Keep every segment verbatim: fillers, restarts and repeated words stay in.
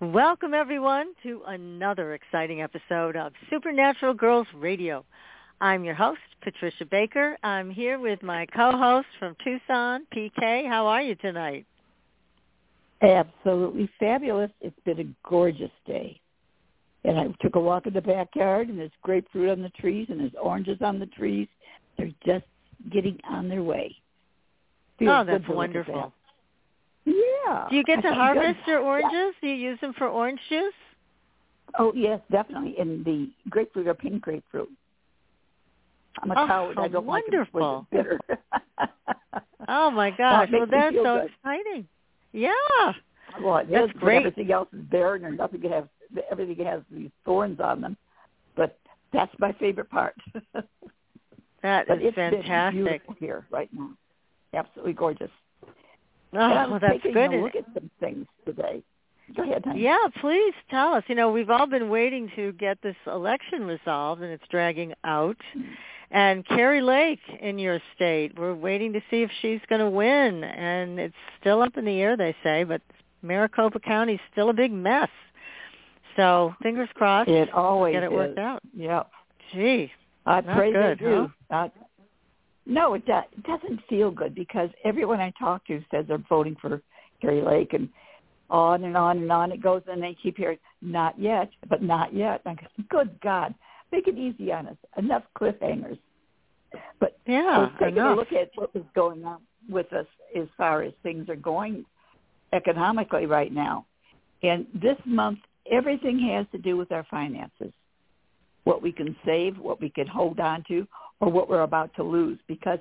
Welcome, everyone, to another exciting episode of Supernatural Girls Radio. I'm your host, Patricia Baker. I'm here with my co-host from Tucson, P K. How are you tonight? Absolutely fabulous. It's been a gorgeous day. And I took a walk in the backyard, and there's grapefruit on the trees, and there's oranges on the trees. They're just getting on their way. Feels oh, that's wonderful. Yeah. Do you get to harvest your oranges? Yeah. Do you use them for orange juice? Oh, yes, definitely. And the grapefruit are pink grapefruit. I'm a oh, coward. I don't wonderful. Like them bitter. Oh, my gosh. Well, well that's so good. Exciting. Yeah. Well, it that's is, great. Everything else is barren or nothing has, everything has these thorns on them. But that's my favorite part. That but is it's fantastic. It's beautiful here right now. Absolutely gorgeous. Oh, I was well, that's taking good. A look at some things today. Go ahead, honey. Yeah, please tell us. You know, we've all been waiting to get this election resolved, and it's dragging out. And Kari Lake in your state, we're waiting to see if she's going to win. And it's still up in the air, they say, but Maricopa County's still a big mess. So fingers crossed. It always get it is. Worked out. Yep. Gee, I not pray good, they do. Huh? I- No, it, does, it doesn't feel good because everyone I talk to says they're voting for Kari Lake, and on and on and on it goes, and they keep hearing, not yet, but not yet. And I go, good God, make it easy on us. Enough cliffhangers. But yeah, taking enough. A look at what was going on with us as far as things are going economically right now. And this month, everything has to do with our finances, what we can save, what we can hold on to, or what we're about to lose, because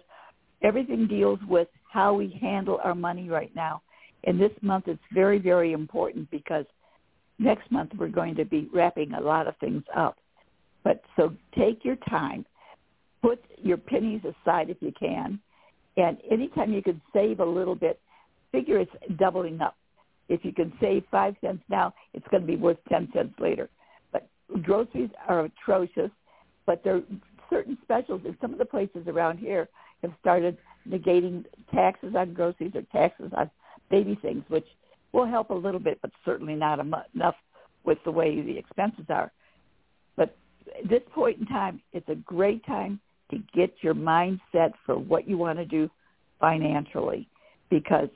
everything deals with how we handle our money right now. And this month it's very, very important because next month we're going to be wrapping a lot of things up. But so take your time, put your pennies aside if you can, and anytime you can save a little bit, figure it's doubling up. If you can save five cents now, it's going to be worth ten cents later. But groceries are atrocious, but they're certain specials, and some of the places around here have started negating taxes on groceries or taxes on baby things, which will help a little bit, but certainly not enough with the way the expenses are. But at this point in time, it's a great time to get your mindset for what you want to do financially, because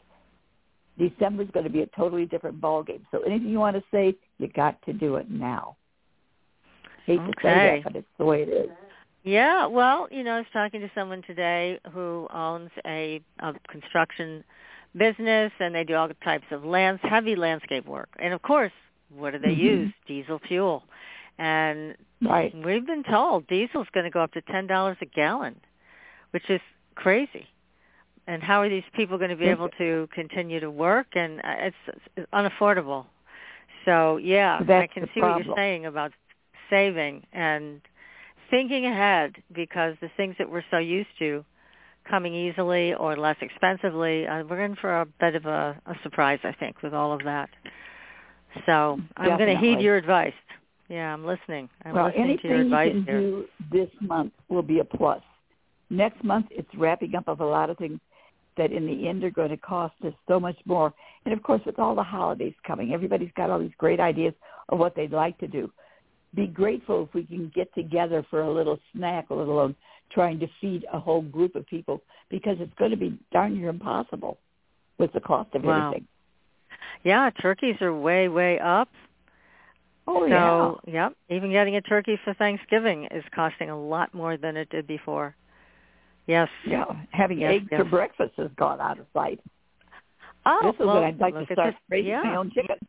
December is going to be a totally different ballgame. So anything you want to save, you got to do it now. I hate okay. to say that, but it's the way it is. Yeah, well, you know, I was talking to someone today who owns a, a construction business, and they do all types of lands, heavy landscape work. And, of course, what do they mm-hmm. use? Diesel fuel. And right. we've been told diesel's going to go up to ten dollars a gallon, which is crazy. And how are these people going to be able to continue to work? And it's, it's unaffordable. So, yeah, That's I can see problem. What you're saying about saving and thinking ahead, because the things that we're so used to coming easily or less expensively, uh, we're in for a bit of a, a surprise, I think, with all of that. So I'm going to heed your advice. Yeah, I'm listening. I'm well, listening to your advice here. Anything you can do this month will be a plus. Next month, it's wrapping up of a lot of things that in the end are going to cost us so much more. And, of course, with all the holidays coming, everybody's got all these great ideas of what they'd like to do. Be grateful if we can get together for a little snack, let alone trying to feed a whole group of people, because it's going to be darn near impossible with the cost of wow. everything. Yeah, turkeys are way, way up. Oh, so, yeah. Yep, even getting a turkey for Thanksgiving is costing a lot more than it did before. Yes. Yeah. Having yes, eggs yes. for breakfast has gone out of sight. Oh, this is well, what I'd like to start raising yeah. my own chickens.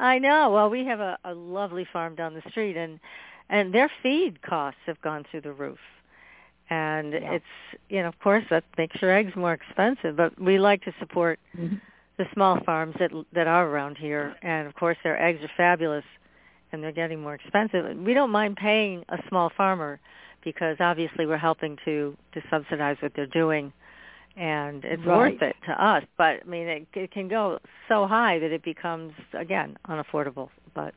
I know. Well, we have a, a lovely farm down the street, and and their feed costs have gone through the roof. And yeah. it's, you know, of course, that makes your eggs more expensive. But we like to support mm-hmm. the small farms that that are around here. And, of course, their eggs are fabulous, and they're getting more expensive. We don't mind paying a small farmer because, obviously, we're helping to, to subsidize what they're doing. And it's right. worth it to us. But, I mean, it, it can go so high that it becomes, again, unaffordable. But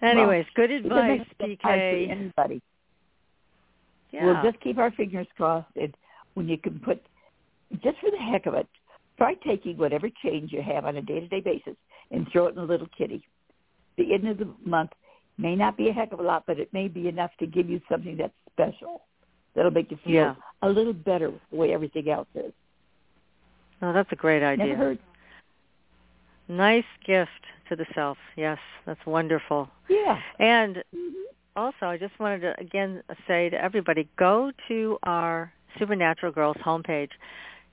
anyways, well, good advice, P K. Anybody. Yeah. We'll just keep our fingers crossed. And when you can put, just for the heck of it, try taking whatever change you have on a day-to-day basis and throw it in a little kitty. The end of the month may not be a heck of a lot, but it may be enough to give you something that's special. That'll make you feel yeah. a little better with the way everything else is. Oh, that's a great idea. Never heard. Nice gift to the self. Yes, that's wonderful. Yeah. And mm-hmm. also, I just wanted to, again, say to everybody, go to our Supernatural Girls homepage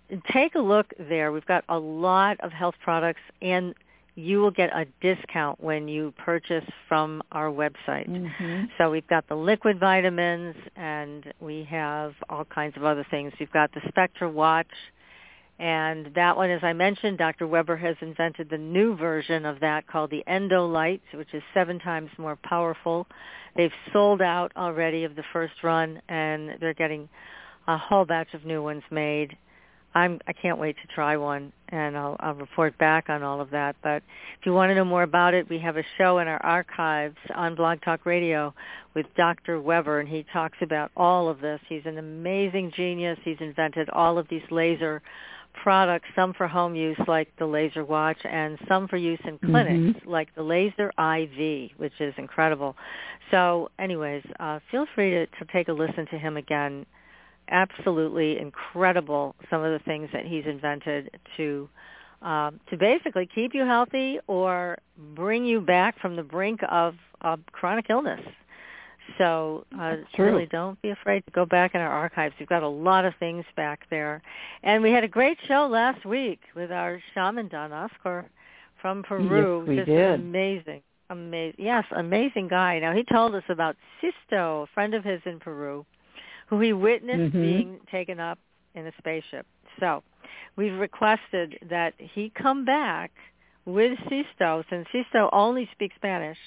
and take a look there. We've got a lot of health products, and you will get a discount when you purchase from our website. Mm-hmm. So we've got the liquid vitamins, and we have all kinds of other things. We've got the Spectra Watch, and that one, as I mentioned, Doctor Weber has invented the new version of that called the Endolite, which is seven times more powerful. They've sold out already of the first run, and they're getting a whole batch of new ones made. I'm, I can't wait to try one, and I'll, I'll report back on all of that. But if you want to know more about it, we have a show in our archives on Blog Talk Radio with Doctor Weber, and he talks about all of this. He's an amazing genius. He's invented all of these laser products, some for home use like the laser watch, and some for use in clinics mm-hmm. like the laser I V, which is incredible. So anyways, uh, feel free to, to take a listen to him again. Absolutely incredible, some of the things that he's invented to um, to basically keep you healthy or bring you back from the brink of, of chronic illness. So uh, really don't be afraid to go back in our archives. We've got a lot of things back there. And we had a great show last week with our shaman, Don Oscar, from Peru. Yes, we Just did. Amazing. Amazing. Yes, amazing guy. Now, he told us about Sisto, a friend of his in Peru, who he witnessed mm-hmm. being taken up in a spaceship. So we've requested that he come back with Sisto, since Sisto only speaks Spanish,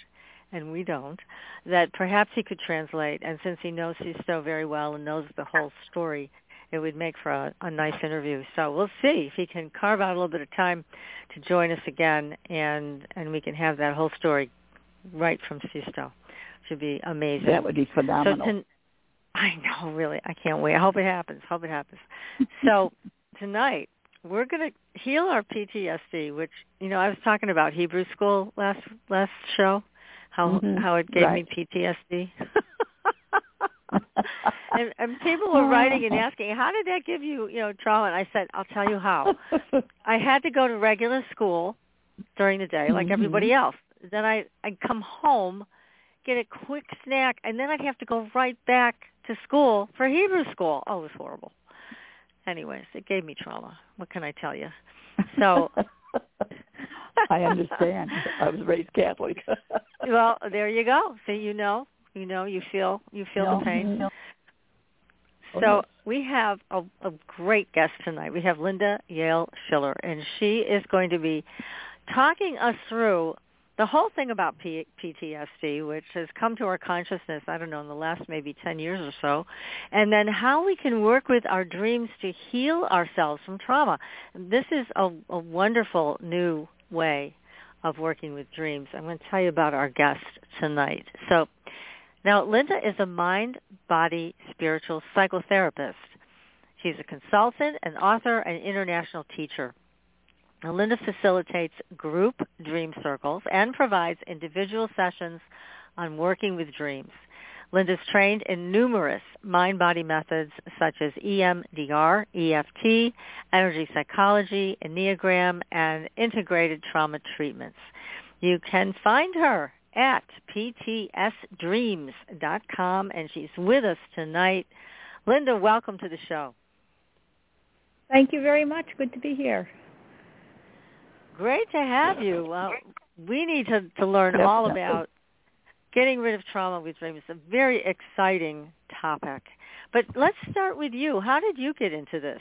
and we don't, that perhaps he could translate. And since he knows Sisto very well and knows the whole story, it would make for a, a nice interview. So we'll see if he can carve out a little bit of time to join us again, and, and we can have that whole story right from Sisto. It should be amazing. That would be phenomenal. So to, I know, really. I can't wait. I hope it happens. hope it happens. So tonight, we're going to heal our P T S D, which, you know, I was talking about Hebrew school last last show, how mm-hmm. how it gave right. me P T S D. and, and people were writing and asking, how did that give you, you know, trauma? And I said, I'll tell you how. I had to go to regular school during the day like mm-hmm. everybody else. Then I, I'd come home, get a quick snack, and then I'd have to go right back to school for Hebrew school. Oh, it was horrible. Anyways, it gave me trauma. What can I tell you? So I understand. I was raised Catholic. Well, there you go. See, you know, you know, you feel, you feel no, the pain. No. So okay. we have a, a great guest tonight. We have Linda Yael Schiller, and she is going to be talking us through the whole thing about P- PTSD, which has come to our consciousness, I don't know, in the last maybe ten years or so, and then how we can work with our dreams to heal ourselves from trauma. This is a, a wonderful new way of working with dreams. I'm going to tell you about our guest tonight. So now, Linda is a mind, body, spiritual psychotherapist. She's a consultant, an author, and international teacher. Now, Linda facilitates group dream circles and provides individual sessions on working with dreams. Linda's trained in numerous mind-body methods such as E M D R, E F T, energy psychology, Enneagram, and integrated trauma treatments. You can find her at P T S dreams dot com, and she's with us tonight Linda, welcome to the show. Thank you very much. Good to be here. Great to have you. Uh, we need to, to learn all about getting rid of trauma with dreams. It's a very exciting topic. But let's start with you. How did you get into this?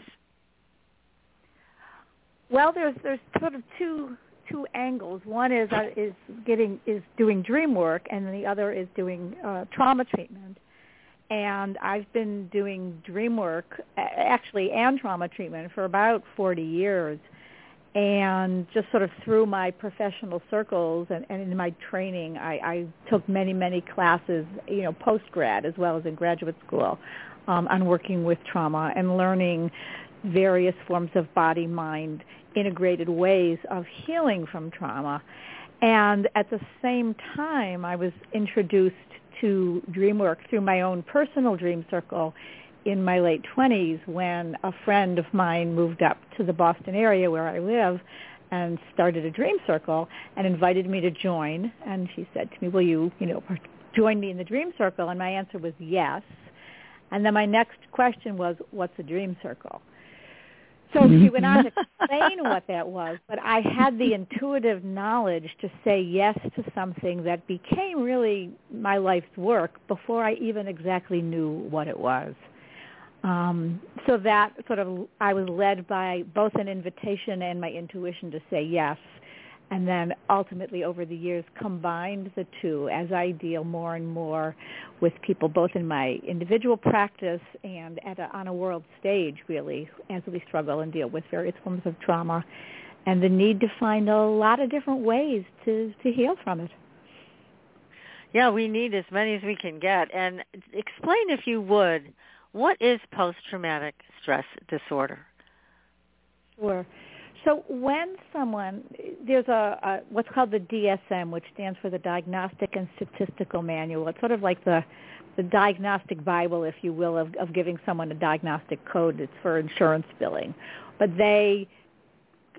Well, there's there's sort of two two angles. One is uh, is getting is doing dream work, and the other is doing uh, trauma treatment. And I've been doing dream work, actually, and trauma treatment for about forty years. And just sort of through my professional circles and, and in my training, I, I took many, many classes, you know, post-grad as well as in graduate school um, on working with trauma and learning various forms of body-mind integrated ways of healing from trauma. And at the same time, I was introduced to dream work through my own personal dream circle in my late twenties when a friend of mine moved up to the Boston area where I live and started a dream circle and invited me to join. And she said to me, will you, you know, join me in the dream circle? And my answer was yes. And then my next question was, what's a dream circle? So she went on to explain what that was, but I had the intuitive knowledge to say yes to something that became really my life's work before I even exactly knew what it was. Um, so that sort of, I was led by both an invitation and my intuition to say yes, and then ultimately over the years combined the two as I deal more and more with people both in my individual practice and at a, on a world stage really as we struggle and deal with various forms of trauma and the need to find a lot of different ways to, to heal from it. Yeah, we need as many as we can get. And explain, if you would, what is post-traumatic stress disorder? Sure. So when someone, there's a, a what's called the D S M, which stands for the Diagnostic and Statistical Manual. It's sort of like the, the diagnostic Bible, if you will, of, of giving someone a diagnostic code. It's for insurance billing. But they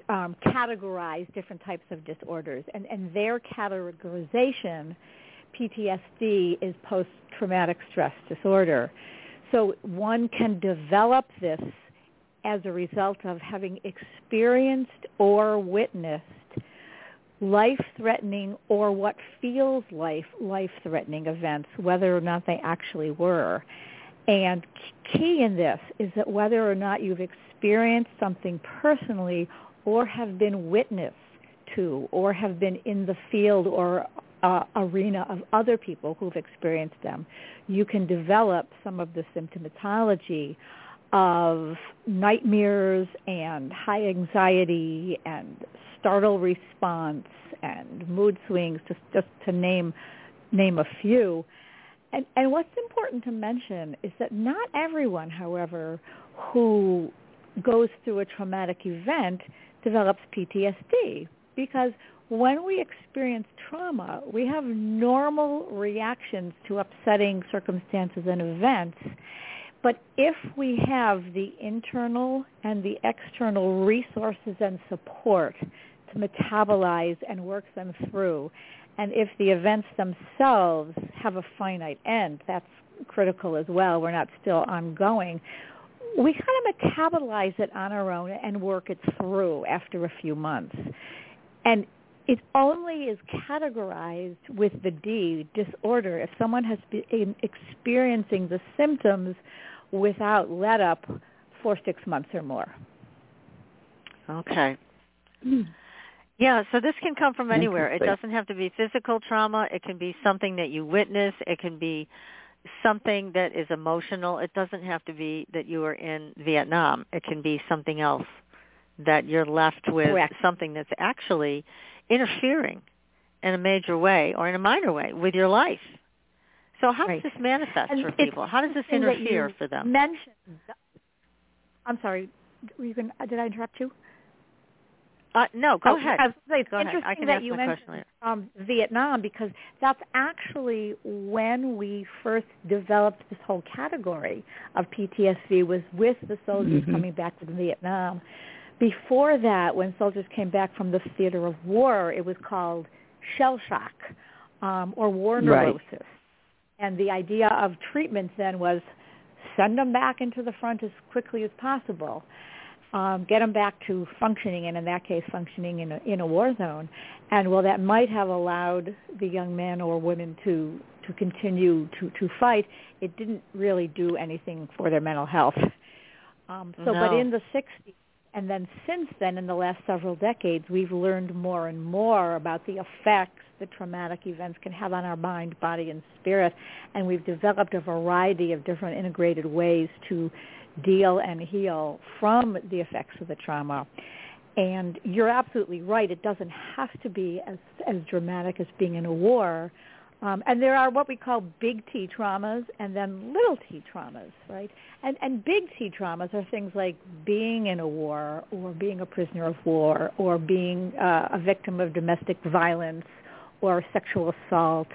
um, categorize different types of disorders, and, and their categorization, P T S D, is post-traumatic stress disorder. So one can develop this as a result of having experienced or witnessed life-threatening or what feels like life-threatening events, whether or not they actually were. And key in this is that whether or not you've experienced something personally or have been witness to or have been in the field or Uh, arena of other people who've experienced them, you can develop some of the symptomatology of nightmares and high anxiety and startle response and mood swings, just, just to name name a few. And, and what's important to mention is that not everyone, however, who goes through a traumatic event develops P T S D, because when we experience trauma, we have normal reactions to upsetting circumstances and events. But if we have the internal and the external resources and support to metabolize and work them through, and if the events themselves have a finite end, that's critical as well. We're not still ongoing. We kind of metabolize it on our own and work it through after a few months. And it only is categorized with the D, disorder, if someone has been experiencing the symptoms without let-up for six months or more. Okay. Yeah, so this can come from anywhere. It doesn't have to be physical trauma. It can be something that you witness. It can be something that is emotional. It doesn't have to be that you were in Vietnam. It can be something else that you're left with. Correct. Something that's actually interfering in a major way or in a minor way with your life. So how right. does this manifest and for people? How does this interfere for them? Mentioned, I'm sorry, were you gonna, did I interrupt you? Uh, no, go oh, ahead. I was saying, go interesting ahead. I can that you mentioned um, Vietnam, because that's actually when we first developed this whole category of P T S D, was with the soldiers mm-hmm. coming back from Vietnam. Before that, when soldiers came back from the theater of war, it was called shell shock um, or war neurosis. Right. And the idea of treatment then was send them back into the front as quickly as possible, um, get them back to functioning, and in that case, functioning in a, in a war zone. And well, that might have allowed the young man or woman to, to continue to, to fight. It didn't really do anything for their mental health. Um, so, no. But in the sixties, and then since then, in the last several decades, we've learned more and more about the effects that traumatic events can have on our mind, body, and spirit, and we've developed a variety of different integrated ways to deal and heal from the effects of the trauma. And you're absolutely right. It doesn't have to be as, as dramatic as being in a war. Um, and there are what we call big T traumas and then little T traumas, right? And, and big T traumas are things like being in a war or being a prisoner of war or being uh, a victim of domestic violence or sexual assault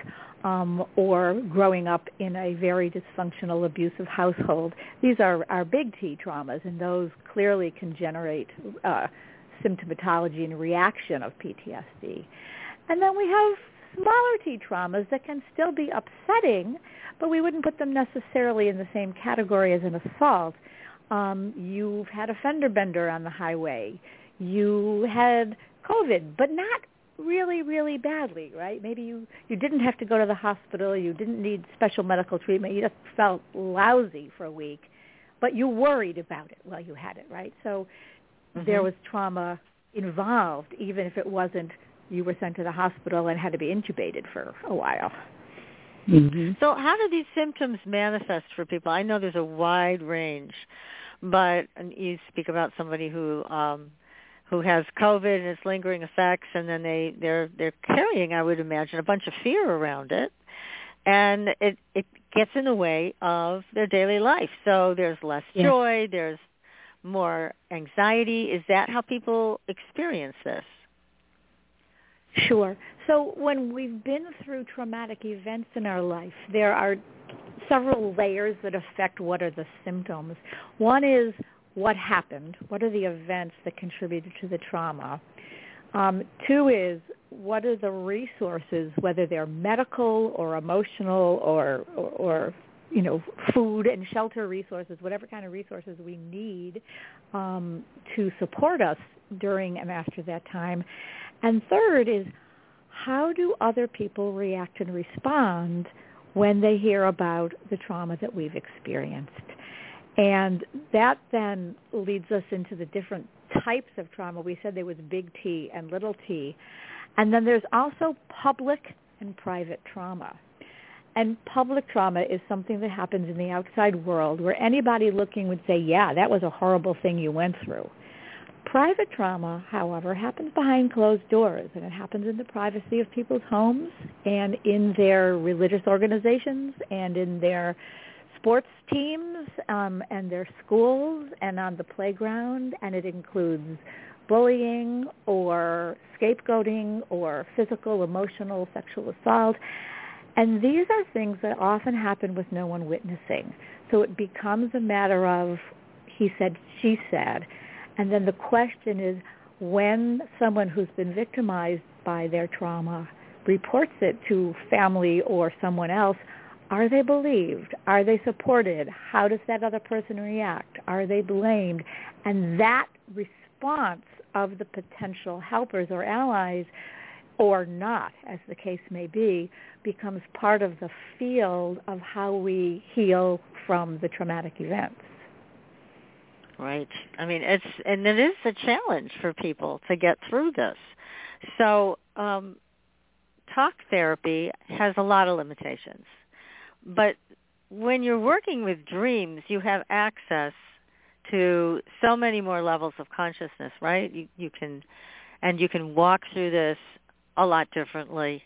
um, or growing up in a very dysfunctional, abusive household. These are our big T traumas, and those clearly can generate uh, symptomatology and reaction of P T S D. And then we have smaller T traumas that can still be upsetting, but we wouldn't put them necessarily in the same category as an assault. Um, you've had a fender bender on the highway. You had COVID, but not really, really badly, right? Maybe you, you didn't have to go to the hospital. You didn't need special medical treatment. You just felt lousy for a week, but you worried about it while you had it, right? So mm-hmm. there was trauma involved, even if it wasn't you were sent to the hospital and had to be intubated for a while. Mm-hmm. So how do these symptoms manifest for people? I know there's a wide range, but you speak about somebody who um, who has COVID and its lingering effects, and then they, they're they're carrying, I would imagine, a bunch of fear around it, and it, it gets in the way of their daily life. So there's less yeah. joy, there's more anxiety. Is that how people experience this? Sure. So when we've been through traumatic events in our life, there are several layers that affect what are the symptoms. One is what happened. What are the events that contributed to the trauma? Um, two is what are the resources, whether they're medical or emotional or, or, or you know, food and shelter resources, whatever kind of resources we need um, to support us during and after that time. And third is, how do other people react and respond when they hear about the trauma that we've experienced? And that then leads us into the different types of trauma. We said there was big T and little t. And then there's also public and private trauma. And public trauma is something that happens in the outside world where anybody looking would say, yeah, that was a horrible thing you went through. Private trauma, however, happens behind closed doors, and it happens in the privacy of people's homes and in their religious organizations and in their sports teams um, and their schools and on the playground, and it includes bullying or scapegoating or physical, emotional, sexual assault. And these are things that often happen with no one witnessing. So it becomes a matter of he said, she said. And then the question is, when someone who's been victimized by their trauma reports it to family or someone else, are they believed? Are they supported? How does that other person react? Are they blamed? And that response of the potential helpers or allies, or not, as the case may be, becomes part of the field of how we heal from the traumatic events. Right. I mean, it's and it is a challenge for people to get through this. So um, talk therapy has a lot of limitations. But when you're working with dreams, you have access to so many more levels of consciousness, right? You, you can, and you can walk through this a lot differently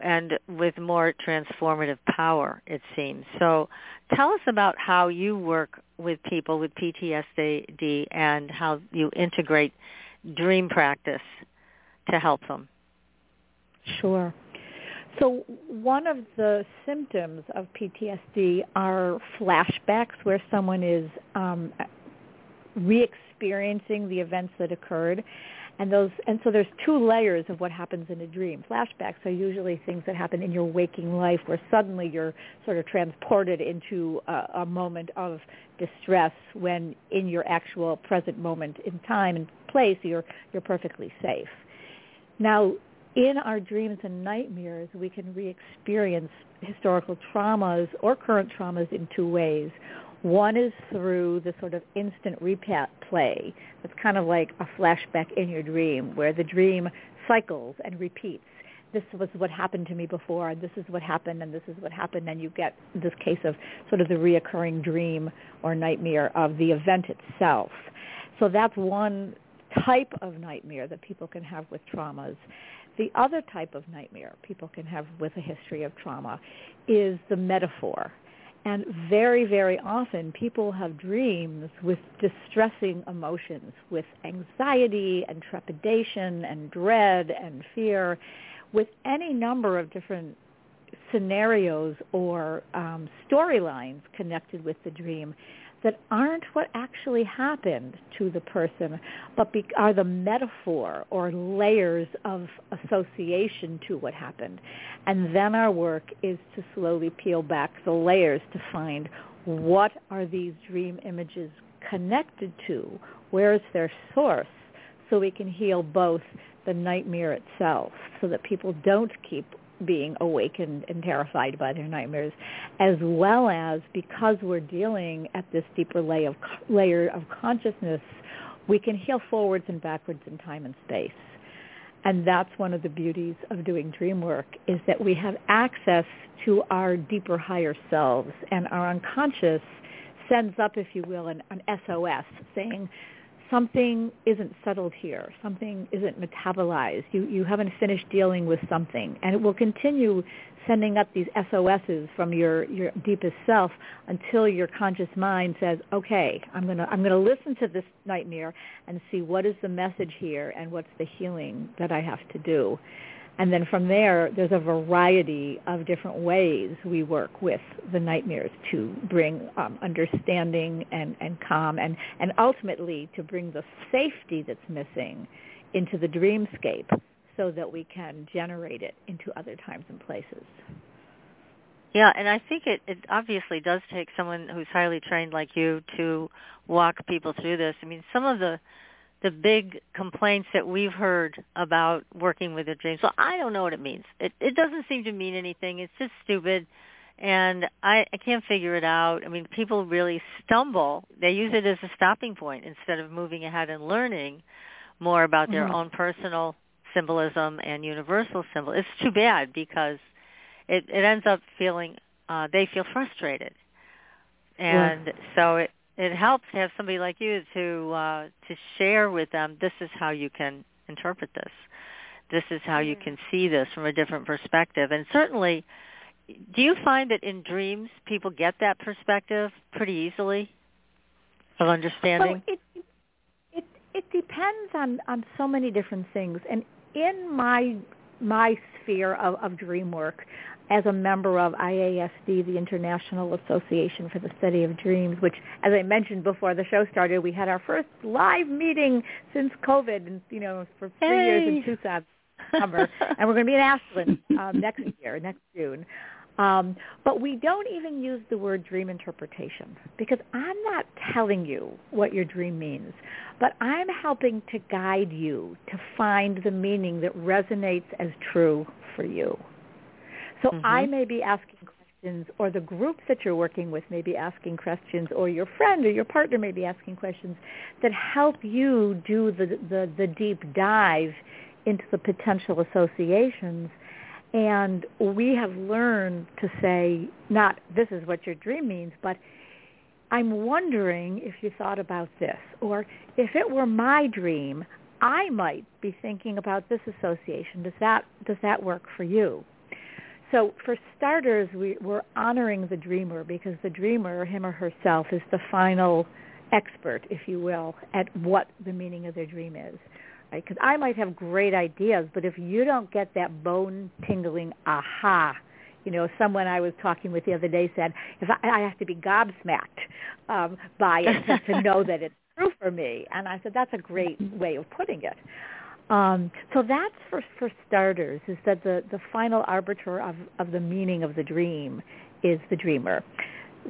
and with more transformative power, it seems. So tell us about how you work with people with P T S D and how you integrate dream practice to help them. Sure. So one of the symptoms of P T S D are flashbacks where someone is um, re-experiencing the events that occurred. And those, and so there's two layers of what happens in a dream. Flashbacks are usually things that happen in your waking life where suddenly you're sort of transported into a, a moment of distress when in your actual present moment in time and place you're you're perfectly safe. Now, in our dreams and nightmares, we can re-experience historical traumas or current traumas in two ways. One is through the sort of instant replay. It's kind of like a flashback in your dream where the dream cycles and repeats. This was what happened to me before, and this is what happened, and this is what happened, and you get this case of sort of the reoccurring dream or nightmare of the event itself. So that's one type of nightmare that people can have with traumas. The other type of nightmare people can have with a history of trauma is the metaphor. And very, very often people have dreams with distressing emotions, with anxiety and trepidation and dread and fear, with any number of different scenarios or um, storylines connected with the dream that aren't what actually happened to the person, but be- are the metaphor or layers of association to what happened. And then our work is to slowly peel back the layers to find what are these dream images connected to, where is their source, so we can heal both the nightmare itself so that people don't keep being awakened and terrified by their nightmares, as well as because we're dealing at this deeper layer of, layer of consciousness, we can heal forwards and backwards in time and space. And that's one of the beauties of doing dream work, is that we have access to our deeper higher selves, and our unconscious sends up, if you will, an, an S O S saying, something isn't settled here. Something isn't metabolized. You you haven't finished dealing with something. And it will continue sending up these S O Ses from your, your deepest self until your conscious mind says, okay, I'm going to I'm going to listen to this nightmare and see what is the message here and what's the healing that I have to do. And then from there, there's a variety of different ways we work with the nightmares to bring um, understanding and, and calm and, and ultimately to bring the safety that's missing into the dreamscape so that we can generate it into other times and places. Yeah, and I think it, it obviously does take someone who's highly trained like you to walk people through this. I mean, some of the... the big complaints that we've heard about working with a dream. So I don't know what it means. It, it doesn't seem to mean anything. It's just stupid, and I, I can't figure it out. I mean, people really stumble. They use it as a stopping point instead of moving ahead and learning more about their mm-hmm. own personal symbolism and universal symbol. It's too bad because it, it ends up feeling uh, they feel frustrated. And yeah. so it, It helps to have somebody like you to uh, to share with them, this is how you can interpret this. This is how you can see this from a different perspective. And certainly, do you find that in dreams people get that perspective pretty easily of understanding? Well, it, it, it depends on, on so many different things. And in my my sphere of, of dream work, as a member of I A S D, the International Association for the Study of Dreams, which, as I mentioned before the show started, we had our first live meeting since COVID, and you know, for three hey. years in Tucson, summer, and we're going to be in Ashland um, next year, next June. Um, but we don't even use the word dream interpretation because I'm not telling you what your dream means, but I'm helping to guide you to find the meaning that resonates as true for you. So mm-hmm. I may be asking questions, or the group that you're working with may be asking questions, or your friend or your partner may be asking questions that help you do the, the, the deep dive into the potential associations. And we have learned to say, not this is what your dream means, but I'm wondering if you thought about this, or if it were my dream, I might be thinking about this association. Does that, does that work for you? So for starters, we, we're honoring the dreamer because the dreamer, him or herself, is the final expert, if you will, at what the meaning of their dream is. Right? Because I might have great ideas, but if you don't get that bone-tingling aha, you know, someone I was talking with the other day said, if I, I have to be gobsmacked um, by it to know that it's true for me. And I said, that's a great way of putting it. Um, so that's for, for starters, is that the, the final arbiter of, of the meaning of the dream is the dreamer.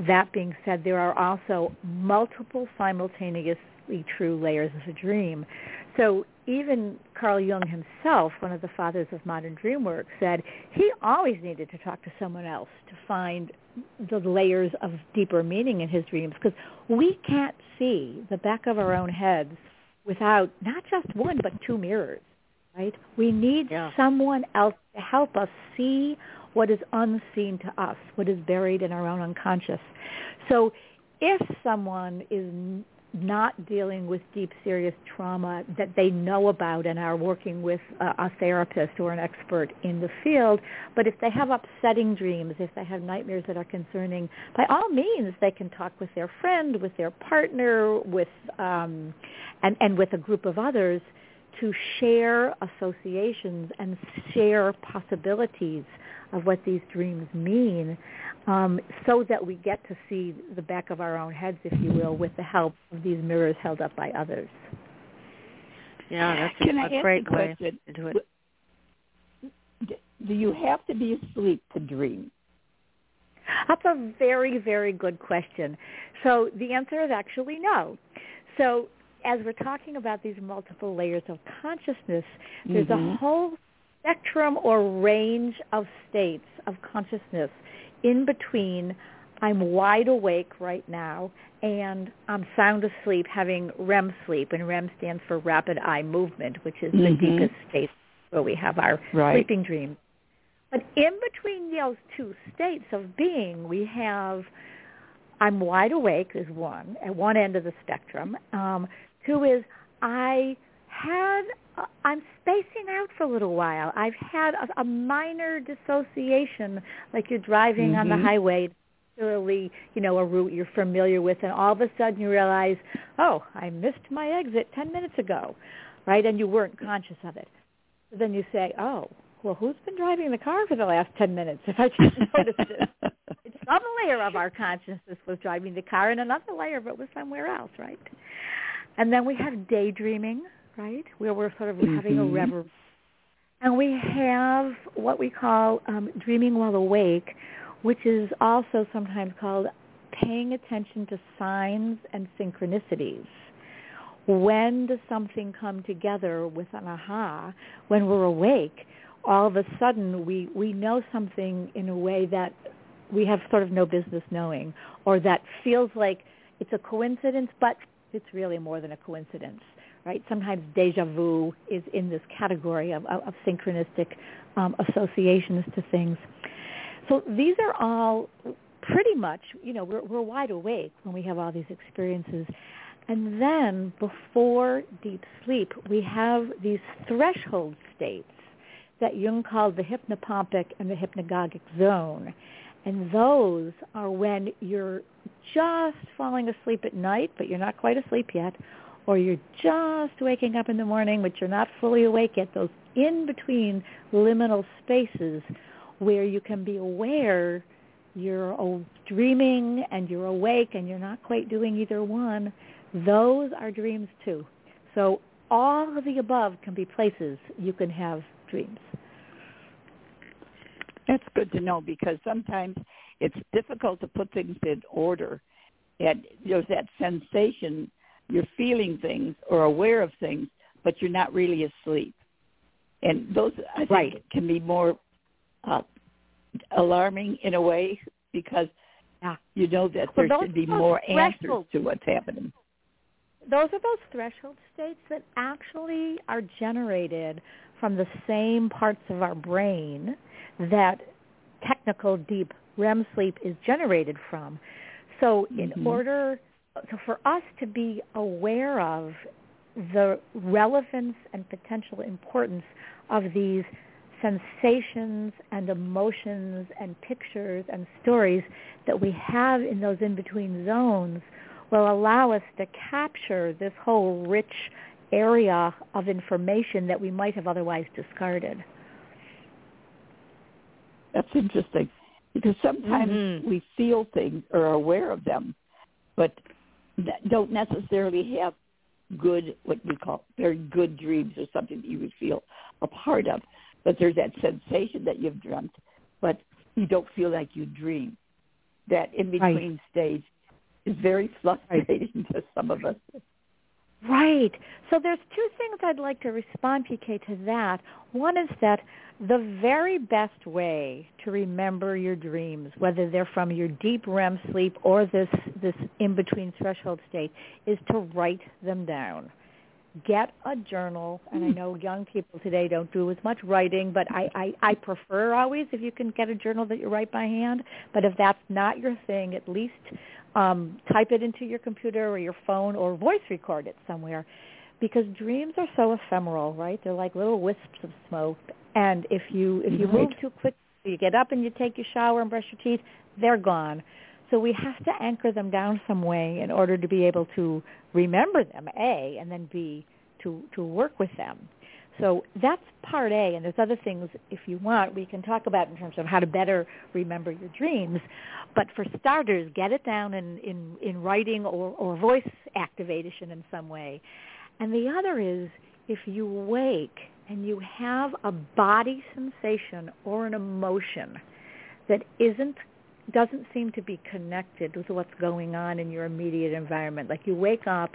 That being said, there are also multiple simultaneously true layers of a dream. So even Carl Jung himself, one of the fathers of modern dream work, said he always needed to talk to someone else to find the layers of deeper meaning in his dreams, because we can't see the back of our own heads without not just one but two mirrors, right? We need yeah. someone else to help us see what is unseen to us, what is buried in our own unconscious. So if someone is not dealing with deep, serious trauma that they know about and are working with a therapist or an expert in the field, but if they have upsetting dreams, if they have nightmares that are concerning, by all means, they can talk with their friend, with their partner, with um, and, and with a group of others to share associations and share possibilities of what these dreams mean, um, so that we get to see the back of our own heads, if you will, with the help of these mirrors held up by others. Yeah, that's a, a great way to do it. Do you have to be asleep to dream? That's a very, very good question. So the answer is actually no. So as we're talking about these multiple layers of consciousness, there's mm-hmm. a whole spectrum or range of states of consciousness in between I'm wide awake right now and I'm sound asleep, having REM sleep, and REM stands for rapid eye movement, which is mm-hmm. the deepest state where we have our right. sleeping dreams. But in between those two states of being, we have I'm wide awake is one, at one end of the spectrum. Um, two is I had I'm spacing out for a little while. I've had a, a minor dissociation, like you're driving mm-hmm. on the highway, really, you know, a route you're familiar with, and all of a sudden you realize, oh, I missed my exit ten minutes ago, right? And you weren't conscious of it. So then you say, oh, well, who's been driving the car for the last ten minutes if I just noticed it? Some layer of our consciousness was driving the car, and another layer of it was somewhere else, right? And then we have daydreaming, right, where we're sort of mm-hmm. having a reverie. And we have what we call um, dreaming while awake, which is also sometimes called paying attention to signs and synchronicities. When does something come together with an aha? When we're awake, all of a sudden we, we know something in a way that we have sort of no business knowing, or that feels like it's a coincidence, but it's really more than a coincidence. Right? Sometimes deja vu is in this category of, of, of synchronistic um, associations to things. So these are all pretty much, you know, we're, we're wide awake when we have all these experiences. And then before deep sleep, we have these threshold states that Jung called the hypnopompic and the hypnagogic zone. And those are when you're just falling asleep at night, but you're not quite asleep yet, or you're just waking up in the morning, but you're not fully awake yet, those in-between liminal spaces where you can be aware you're dreaming and you're awake and you're not quite doing either one, those are dreams too. So all of the above can be places you can have dreams. That's good to know, because sometimes it's difficult to put things in order. And there's that sensation you're feeling things or aware of things, but you're not really asleep. And those, I think, right. can be more uh, alarming in a way, because yeah. you know that so there those, should be more answers to what's happening. Those are those threshold states that actually are generated from the same parts of our brain that technical deep REM sleep is generated from. So in mm-hmm. order... So for us to be aware of the relevance and potential importance of these sensations and emotions and pictures and stories that we have in those in-between zones will allow us to capture this whole rich area of information that we might have otherwise discarded. That's interesting, because sometimes mm-hmm. we feel things or are aware of them, but don't necessarily have good, what we call very good dreams, or something that you would feel a part of. But there's that sensation that you've dreamt, but you don't feel like you dream. That in-between right. stage is very frustrating right. to some of us. Right. So there's two things I'd like to respond, P K, to that. One is that the very best way to remember your dreams, whether they're from your deep R E M sleep or this, this in-between threshold state, is to write them down. Get a journal, and I know young people today don't do as much writing, but I, I, I prefer always if you can get a journal that you write by hand. But if that's not your thing, at least um, type it into your computer or your phone or voice record it somewhere, because dreams are so ephemeral, right? They're like little wisps of smoke, and if you if you right. move too quickly, you get up and you take your shower and brush your teeth, they're gone. So we have to anchor them down some way in order to be able to remember them, A, and then B, to, to work with them. So that's part A, and there's other things, if you want, we can talk about in terms of how to better remember your dreams. But for starters, get it down in, in, in writing or, or voice activation in some way. And the other is, if you wake and you have a body sensation or an emotion that isn't doesn't seem to be connected with what's going on in your immediate environment. Like you wake up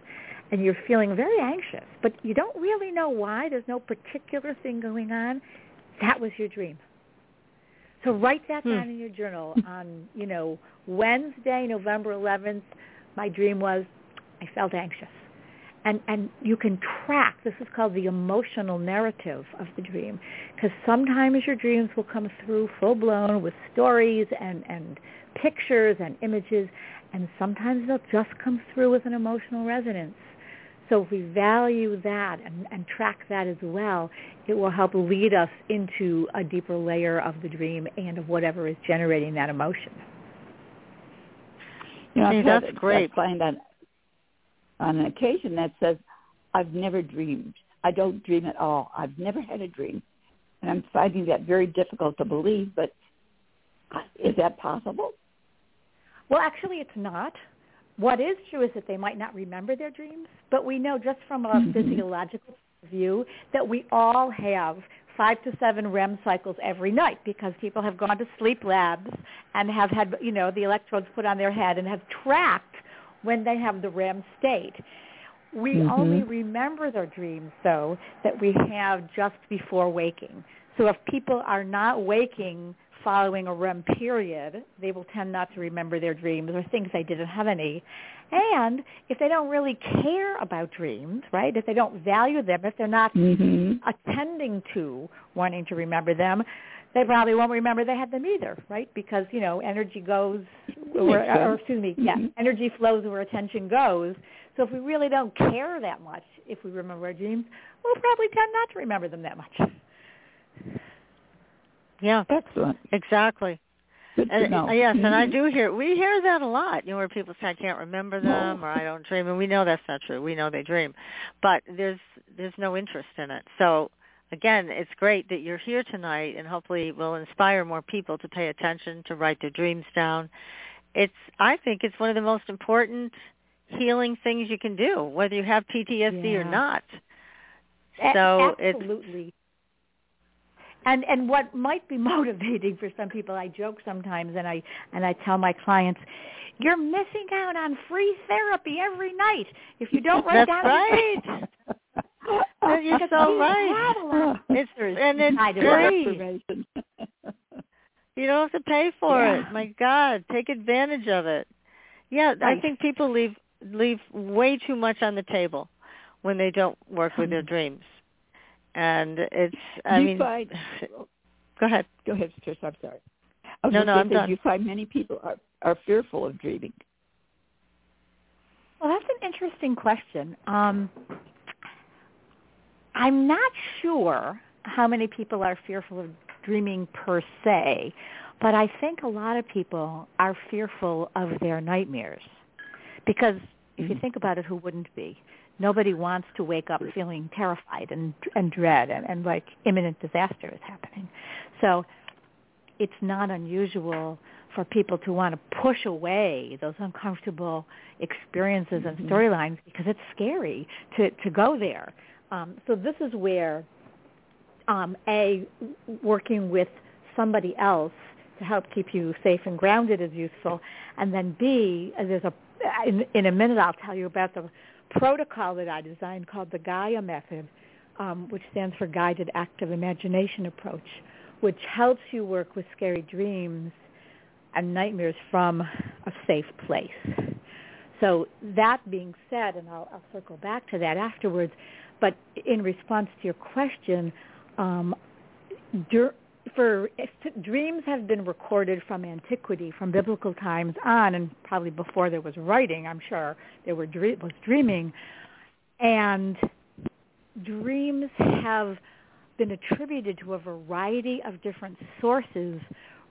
and you're feeling very anxious, but you don't really know why. There's no particular thing going on. That was your dream. So write that down hmm. in your journal on, you know, Wednesday, November eleventh, my dream was I felt anxious. And and you can track, this is called the emotional narrative of the dream, because sometimes your dreams will come through full-blown with stories and, and pictures and images, and sometimes they'll just come through with an emotional resonance. So if we value that and, and track that as well, it will help lead us into a deeper layer of the dream and of whatever is generating that emotion. You know, See, that's it, great. I find that on an occasion that says, I've never dreamed. I don't dream at all. I've never had a dream. And I'm finding that very difficult to believe, but is that possible? Well, actually, it's not. What is true is that they might not remember their dreams, but we know just from a physiological view that we all have five to seven R E M cycles every night, because people have gone to sleep labs and have had, you know, the electrodes put on their head and have tracked when they have the R E M state. We mm-hmm. only remember their dreams, though, that we have just before waking. So if people are not waking following a R E M period, they will tend not to remember their dreams or think they didn't have any. And if they don't really care about dreams, right, if they don't value them, if they're not mm-hmm. attending to wanting to remember them, they probably won't remember they had them either, right? Because, you know, energy goes, or, or excuse me, yeah, mm-hmm. energy flows where attention goes. So if we really don't care that much, if we remember our dreams, we'll probably tend not to remember them that much. Yeah. Excellent. Exactly. Good to know. And, yes, mm-hmm. and I do hear, we hear that a lot, you know, where people say, I can't remember them no. or I don't dream. And we know that's not true. We know they dream. But there's there's no interest in it. So, again, it's great that you're here tonight, and hopefully will inspire more people to pay attention, to write their dreams down. It's, I think it's one of the most important healing things you can do, whether you have P T S D yeah. or not. So A- absolutely. It's, and and what might be motivating for some people, I joke sometimes, and I and I tell my clients, you're missing out on free therapy every night if you don't write down right. your dreams. You're so right. It's, and it's free. You don't have to pay for yeah. it. My God, take advantage of it. Yeah, right. I think people leave leave way too much on the table when they don't work with their dreams. And it's, I you mean, find, go ahead. Go ahead, Patricia. I'm sorry. I was no, no, I'm done. You find many people are, are fearful of dreaming. Well, that's an interesting question. Um I'm not sure how many people are fearful of dreaming per se, but I think a lot of people are fearful of their nightmares. Because if you think about it, who wouldn't be? Nobody wants to wake up feeling terrified and and dread and, and like imminent disaster is happening. So it's not unusual for people to want to push away those uncomfortable experiences and storylines because it's scary to, to go there. Um, so this is where, um, A, working with somebody else to help keep you safe and grounded is useful. And then B, there's a, in, in a minute I'll tell you about the protocol that I designed called the Gaia Method, um, which stands for Guided Active Imagination Approach, which helps you work with scary dreams and nightmares from a safe place. So that being said, and I'll, I'll circle back to that afterwards, but in response to your question, um, dur- for dreams have been recorded from antiquity, from biblical times on, and probably before there was writing, I'm sure, there were dream- was dreaming. And dreams have been attributed to a variety of different sources,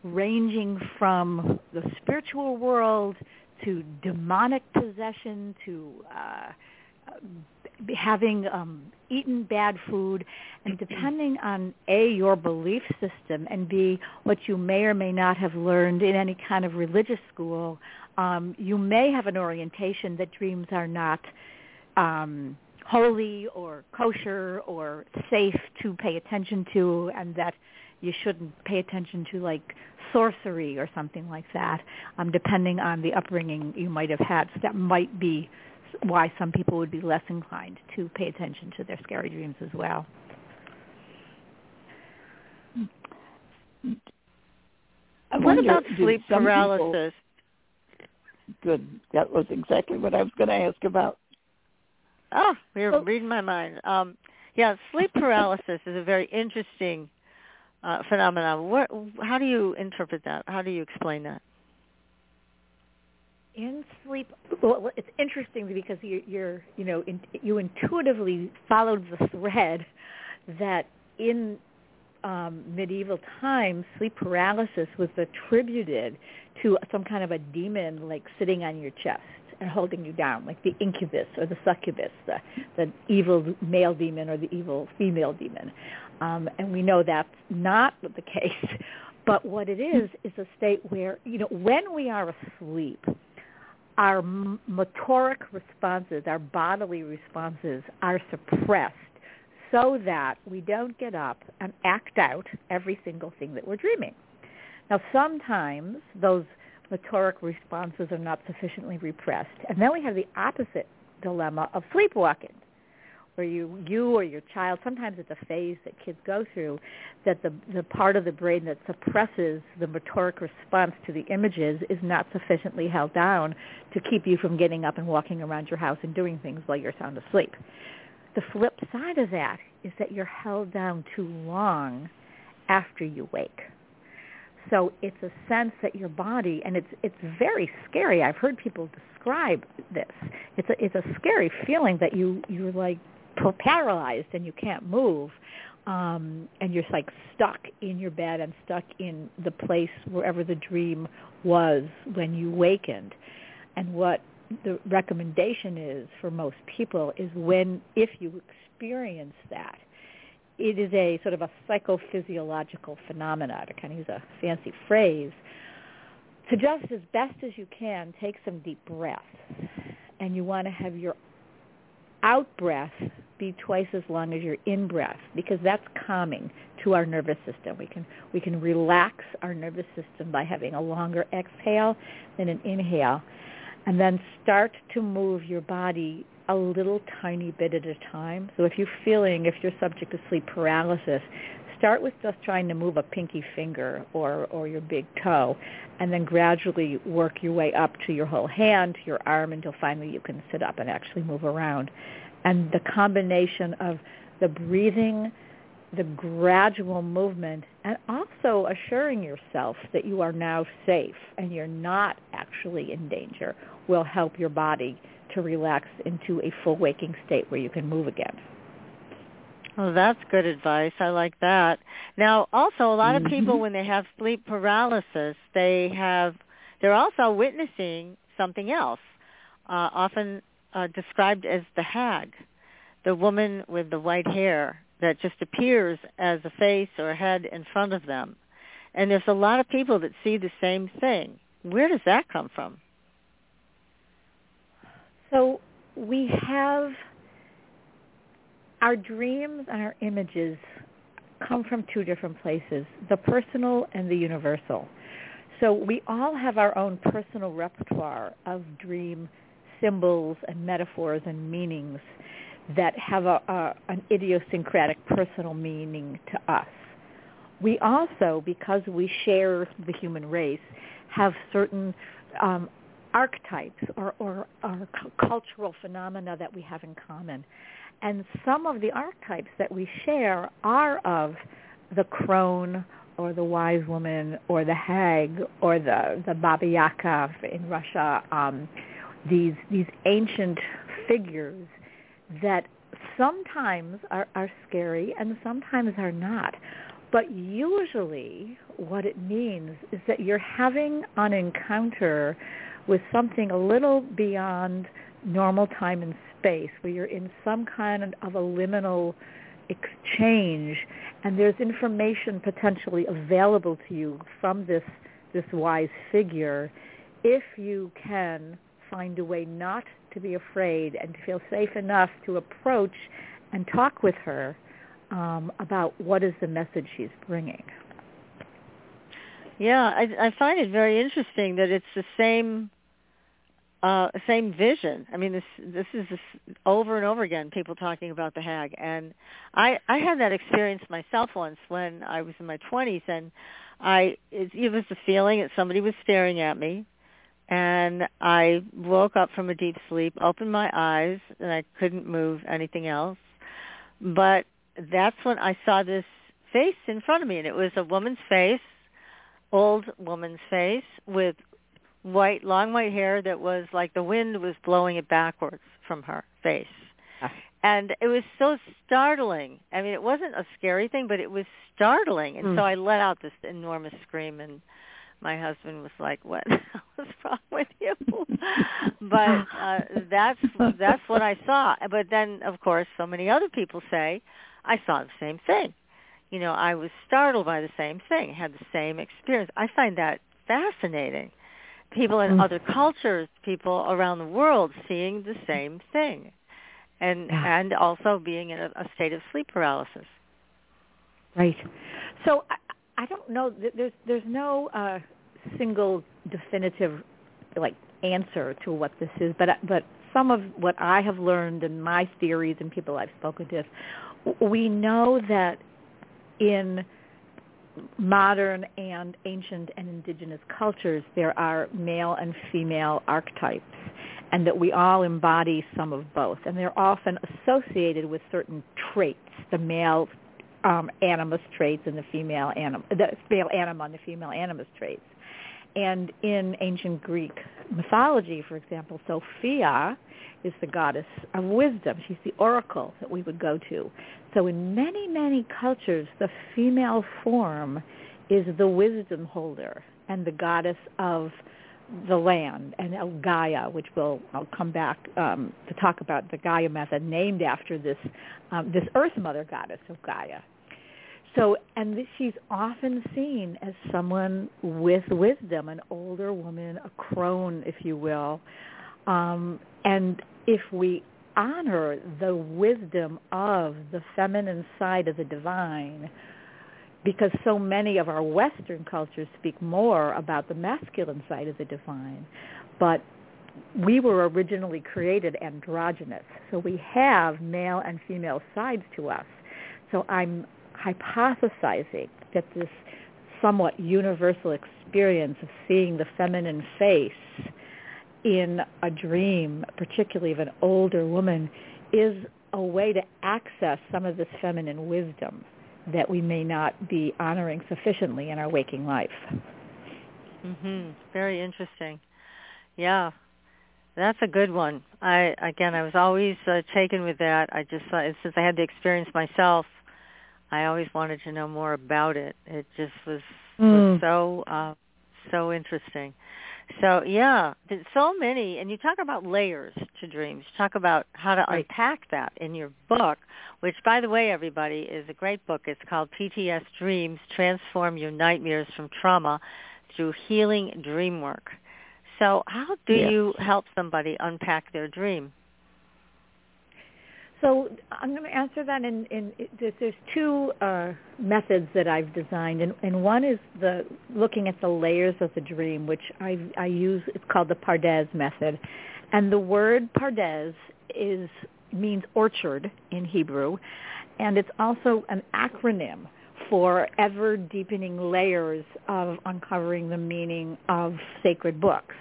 ranging from the spiritual world to demonic possession to uh, having um, eaten bad food. And depending on, A, your belief system, and B, what you may or may not have learned in any kind of religious school, um, you may have an orientation that dreams are not um, holy or kosher or safe to pay attention to, and that you shouldn't pay attention to, like, sorcery or something like that, um, depending on the upbringing you might have had. So that might be why some people would be less inclined to pay attention to their scary dreams as well. I what wonder, about sleep paralysis? People... Good. That was exactly what I was going to ask about. Oh, you're oh. reading my mind. Um, yeah, sleep paralysis is a very interesting Uh, phenomenon. What, how do you interpret that? How do you explain that? In sleep, well, it's interesting because you, you're, you know, in, you intuitively followed the thread that in um, medieval times, sleep paralysis was attributed to some kind of a demon, like sitting on your chest and holding you down, like the incubus or the succubus, the, the evil male demon or the evil female demon. Um, and we know that's not the case. But what it is is a state where, you know, when we are asleep, our motoric responses, our bodily responses are suppressed so that we don't get up and act out every single thing that we're dreaming. Now, sometimes those motoric responses are not sufficiently repressed. And then we have the opposite dilemma of sleepwalking, where you, you or your child, sometimes it's a phase that kids go through, that the, the part of the brain that suppresses the motoric response to the images is not sufficiently held down to keep you from getting up and walking around your house and doing things while you're sound asleep. The flip side of that is that you're held down too long after you wake. So it's a sense that your body, and it's it's very scary. I've heard people describe this. It's a, it's a scary feeling that you, you're like paralyzed and you can't move, um, and you're like stuck in your bed and stuck in the place wherever the dream was when you wakened. And what the recommendation is for most people is when, if you experience that, it is a sort of a psychophysiological phenomena, to kind of use a fancy phrase, to just as best as you can take some deep breaths. And you want to have your out-breath be twice as long as your in-breath, because that's calming to our nervous system. We can we can relax our nervous system by having a longer exhale than an inhale, and then start to move your body a little tiny bit at a time. So if you're feeling, if you're subject to sleep paralysis, start with just trying to move a pinky finger or, or your big toe, and then gradually work your way up to your whole hand, to your arm, until finally you can sit up and actually move around. And the combination of the breathing, the gradual movement, and also assuring yourself that you are now safe and you're not actually in danger will help your body to relax into a full waking state where you can move again. Well, that's good advice. I like that. Now, also, a lot of people, when they have sleep paralysis, they have, they're also witnessing something else, uh, often uh, described as the hag, the woman with the white hair that just appears as a face or a head in front of them. And there's a lot of people that see the same thing. Where does that come from? So we have our dreams and our images come from two different places, the personal and the universal. So we all have our own personal repertoire of dream symbols and metaphors and meanings that have a, a, an idiosyncratic personal meaning to us. We also, because we share the human race, have certain um, archetypes or, or, or cultural phenomena that we have in common. And some of the archetypes that we share are of the crone or the wise woman or the hag or the, the Baba Yaga in Russia, um, these these ancient figures that sometimes are, are scary and sometimes are not. But usually what it means is that you're having an encounter with something a little beyond normal time and space, where you're in some kind of a liminal exchange, and there's information potentially available to you from this this wise figure if you can find a way not to be afraid and to feel safe enough to approach and talk with her um, about what is the message she's bringing. Yeah, I, I find it very interesting that it's the same uh, same vision. I mean, this this is this, over and over again, people talking about the hag. And I, I had that experience myself once when I was in my twenties, and I it, it was the feeling that somebody was staring at me. And I woke up from a deep sleep, opened my eyes, and I couldn't move anything else. But that's when I saw this face in front of me, and it was a woman's face, old woman's face, with white, long white hair that was like the wind was blowing it backwards from her face. And it was so startling. I mean, it wasn't a scary thing, but it was startling. And mm. so I let out this enormous scream, and my husband was like, "What? What's wrong with you?" But uh, that's that's what I saw. But then, of course, so many other people say, "I saw the same thing." You know, I was startled by the same thing, had the same experience. I find that fascinating. People in other cultures, people around the world, seeing the same thing, and and also being in a, a state of sleep paralysis. Right. So. I, I don't know. There's there's no uh, single definitive like answer to what this is, but but some of what I have learned and my theories and people I've spoken to, we know that in modern and ancient and indigenous cultures there are male and female archetypes, and that we all embody some of both, and they're often associated with certain traits. The male Um, animus traits and the female anim, the male anima and the female animus traits. And in ancient Greek mythology, for example, Sophia is the goddess of wisdom. She's the oracle that we would go to. So in many, many cultures, the female form is the wisdom holder and the goddess of the land, and El Gaia, which we'll I'll come back um, to talk about, the Gaia Method, named after this um, this Earth Mother goddess of Gaia. So, and this, she's often seen as someone with wisdom, an older woman, a crone, if you will. Um, and if we honor the wisdom of the feminine side of the divine, because so many of our Western cultures speak more about the masculine side of the divine, but we were originally created androgynous, so we have male and female sides to us. So I'm hypothesizing that this somewhat universal experience of seeing the feminine face in a dream, particularly of an older woman, is a way to access some of this feminine wisdom that we may not be honoring sufficiently in our waking life. Mm-hmm. Very interesting. Yeah, that's a good one. I again, I was always uh, taken with that. I just uh, since I had the experience myself, I always wanted to know more about it. It just was, mm. was so uh, so interesting. So, yeah, there's so many. And you talk about layers to dreams. Talk about how to unpack that in your book, which, by the way, everybody, is a great book. It's called P T S D Dreams, Transform Your Nightmares from Trauma Through Healing Dreamwork. So how do yes. you help somebody unpack their dream? So I'm going to answer that in, in – there's two uh, methods that I've designed, and, and one is the looking at the layers of the dream, which I, I use. It's called the Pardes method. And the word Pardes is, means orchard in Hebrew, and it's also an acronym for ever-deepening layers of uncovering the meaning of sacred books.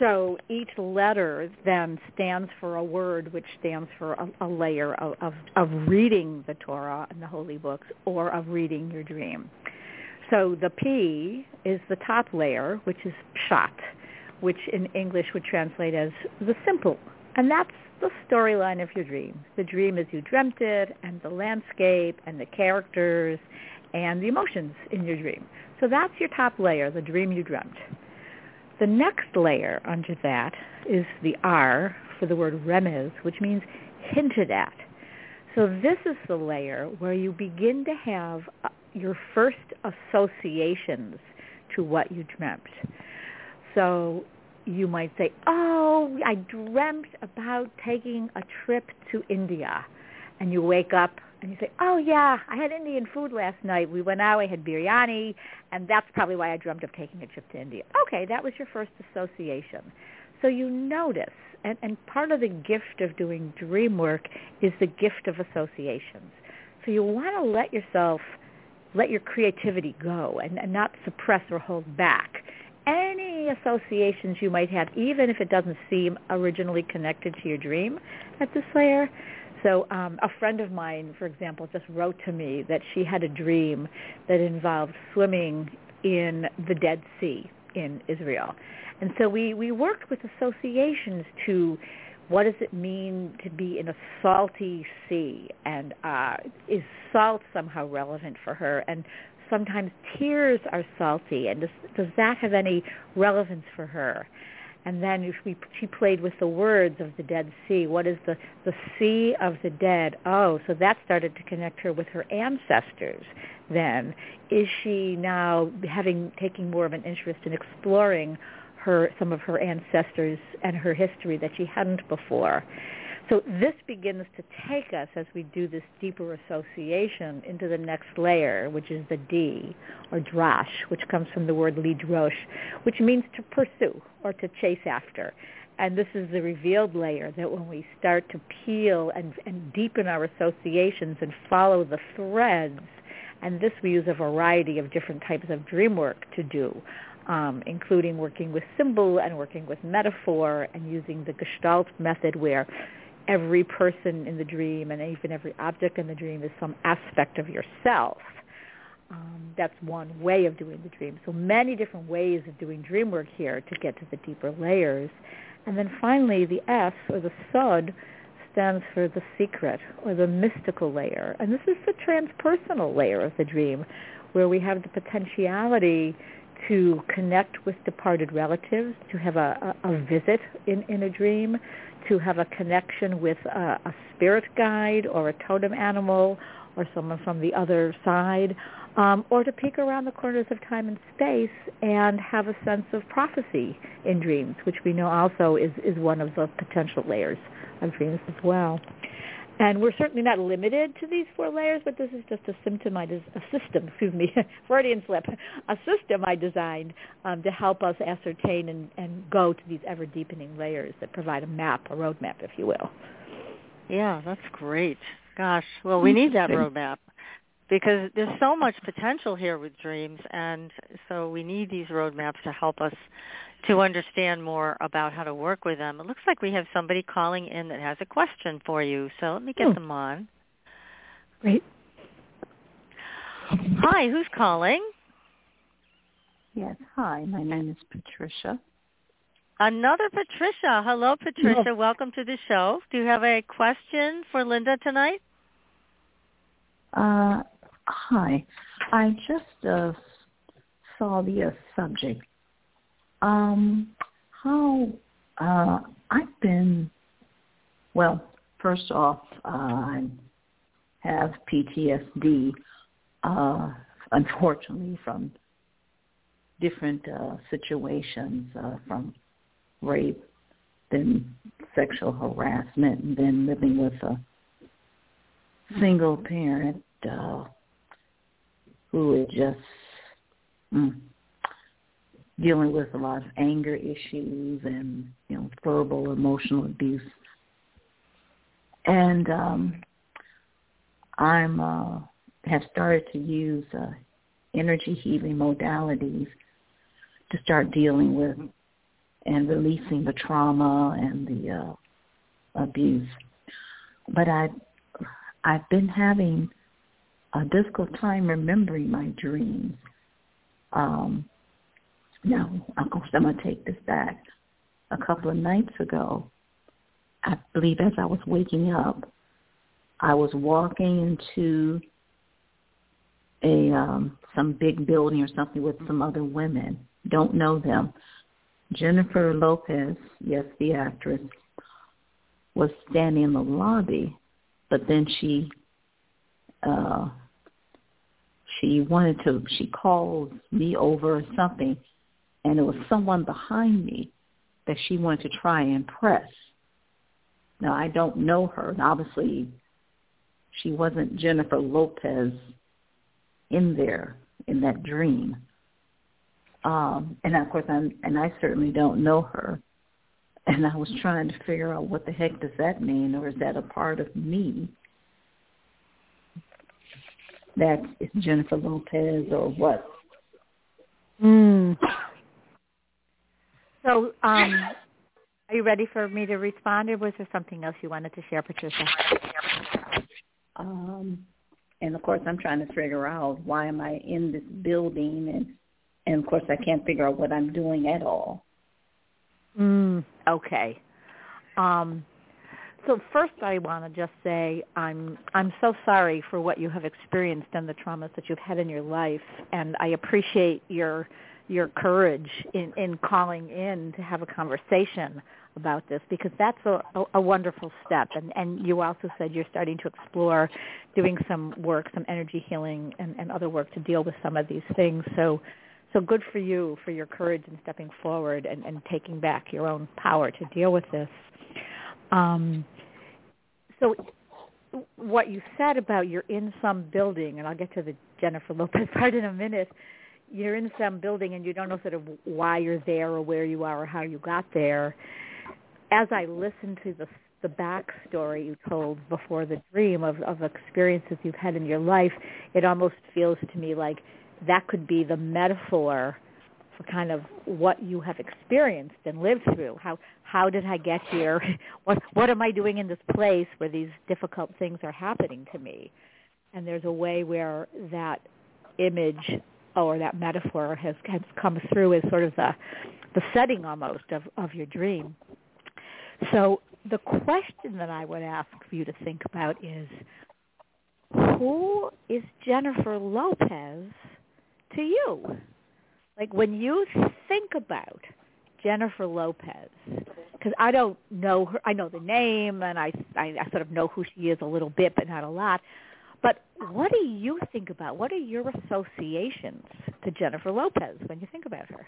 So each letter then stands for a word, which stands for a, a layer of, of, of reading the Torah and the holy books, or of reading your dream. So the P is the top layer, which is Pshat, which in English would translate as the simple. And that's the storyline of your dream. The dream as you dreamt it, and the landscape, and the characters, and the emotions in your dream. So that's your top layer, the dream you dreamt. The next layer under that is the R for the word remez, which means hinted at. So this is the layer where you begin to have your first associations to what you dreamt. So you might say, oh, I dreamt about taking a trip to India. And you wake up and you say, oh, yeah, I had Indian food last night. We went out, I had biryani, and that's probably why I dreamt of taking a trip to India. Okay, that was your first association. So you notice, and, and part of the gift of doing dream work is the gift of associations. So you want to let yourself, let your creativity go and, and not suppress or hold back any associations you might have, even if it doesn't seem originally connected to your dream at this layer. So um, a friend of mine, for example, just wrote to me that she had a dream that involved swimming in the Dead Sea in Israel. And so we, we worked with associations to what does it mean to be in a salty sea, and uh, is salt somehow relevant for her? And sometimes tears are salty, and does, does that have any relevance for her? And then if we, she played with the words of the Dead Sea. What is the, the sea of the dead? Oh, so that started to connect her with her ancestors then. Is she now having taking more of an interest in exploring her some of her ancestors and her history that she hadn't before? So this begins to take us, as we do this deeper association, into the next layer, which is the D, or drash, which comes from the word lidrosh, which means to pursue or to chase after. And this is the revealed layer that when we start to peel and, and deepen our associations and follow the threads, and this we use a variety of different types of dream work to do, Um, including working with symbol and working with metaphor and using the Gestalt method, where every person in the dream and even every object in the dream is some aspect of yourself. Um, that's one way of doing the dream. So many different ways of doing dream work here to get to the deeper layers. And then finally, the S, or the Sod, stands for the secret, or the mystical layer. And this is the transpersonal layer of the dream, where we have the potentiality to connect with departed relatives, to have a, a, a visit in, in a dream, to have a connection with a, a spirit guide or a totem animal or someone from the other side, um, or to peek around the corners of time and space and have a sense of prophecy in dreams, which we know also is, is one of the potential layers of dreams as well. And we're certainly not limited to these four layers, but this is just a symptom I des- a system, excuse me, Freudian slip, a system I designed um, to help us ascertain and, and go to these ever-deepening layers that provide a map, a roadmap, if you will. Yeah, that's great. Gosh, well, we need that roadmap because there's so much potential here with dreams, and so we need these roadmaps to help us to understand more about how to work with them. It looks like we have somebody calling in that has a question for you, so let me get oh. them on. Great. Hi, who's calling? Yes, hi, my name is Patricia. Another Patricia. Hello, Patricia. No. Welcome to the show. Do you have a question for Linda tonight? Uh, hi. I just uh, saw the uh, subject um, how uh, I've been, well, first off, uh, I have P T S D, uh, unfortunately, from different uh, situations, uh, from rape, then sexual harassment, and then living with a single parent uh, who is just mm, dealing with a lot of anger issues and, you know, verbal, emotional abuse. And um, I'm uh, have started to use uh, energy healing modalities to start dealing with and releasing the trauma and the uh, abuse. But I, I've been having a difficult time remembering my dreams. Um, now, of course, I'm going to take this back. A couple of nights ago, I believe as I was waking up, I was walking into a um, some big building or something with some other women. Don't know them. Jennifer Lopez, yes, the actress, was standing in the lobby, but then she uh, she wanted to, she called me over or something, and it was someone behind me that she wanted to try and impress. Now, I don't know her, and obviously she wasn't Jennifer Lopez in there, in that dream. Um, and of course, I'm, and I certainly don't know her. And I was trying to figure out what the heck does that mean, or is that a part of me that is Jennifer Lopez or what? Mm. So, um, are you ready for me to respond, or was there something else you wanted to share, Patricia? Um, and of course, I'm trying to figure out why am I in this building and. And, of course, I can't figure out what I'm doing at all. Mm, okay. Um, so first I want to just say I'm I'm so sorry for what you have experienced and the traumas that you've had in your life, and I appreciate your your courage in, in calling in to have a conversation about this, because that's a, a, a wonderful step. And, and you also said you're starting to explore doing some work, some energy healing and, and other work to deal with some of these things. So So good for you for your courage in stepping forward and, and taking back your own power to deal with this. Um, so what you said about you're in some building, and I'll get to the Jennifer Lopez part in a minute, you're in some building and you don't know sort of why you're there or where you are or how you got there. As I listened to the the backstory you told before the dream of, of experiences you've had in your life, it almost feels to me like that could be the metaphor for kind of what you have experienced and lived through. How how did I get here? What what am I doing in this place where these difficult things are happening to me? And there's a way where that image or that metaphor has, has come through as sort of the the setting almost of, of your dream. So the question that I would ask for you to think about is, who is Jennifer Lopez to you? Like, when you think about Jennifer Lopez, because I don't know her, I know the name, and I, I, I sort of know who she is a little bit, but not a lot. But what do you think about? What are your associations to Jennifer Lopez when you think about her?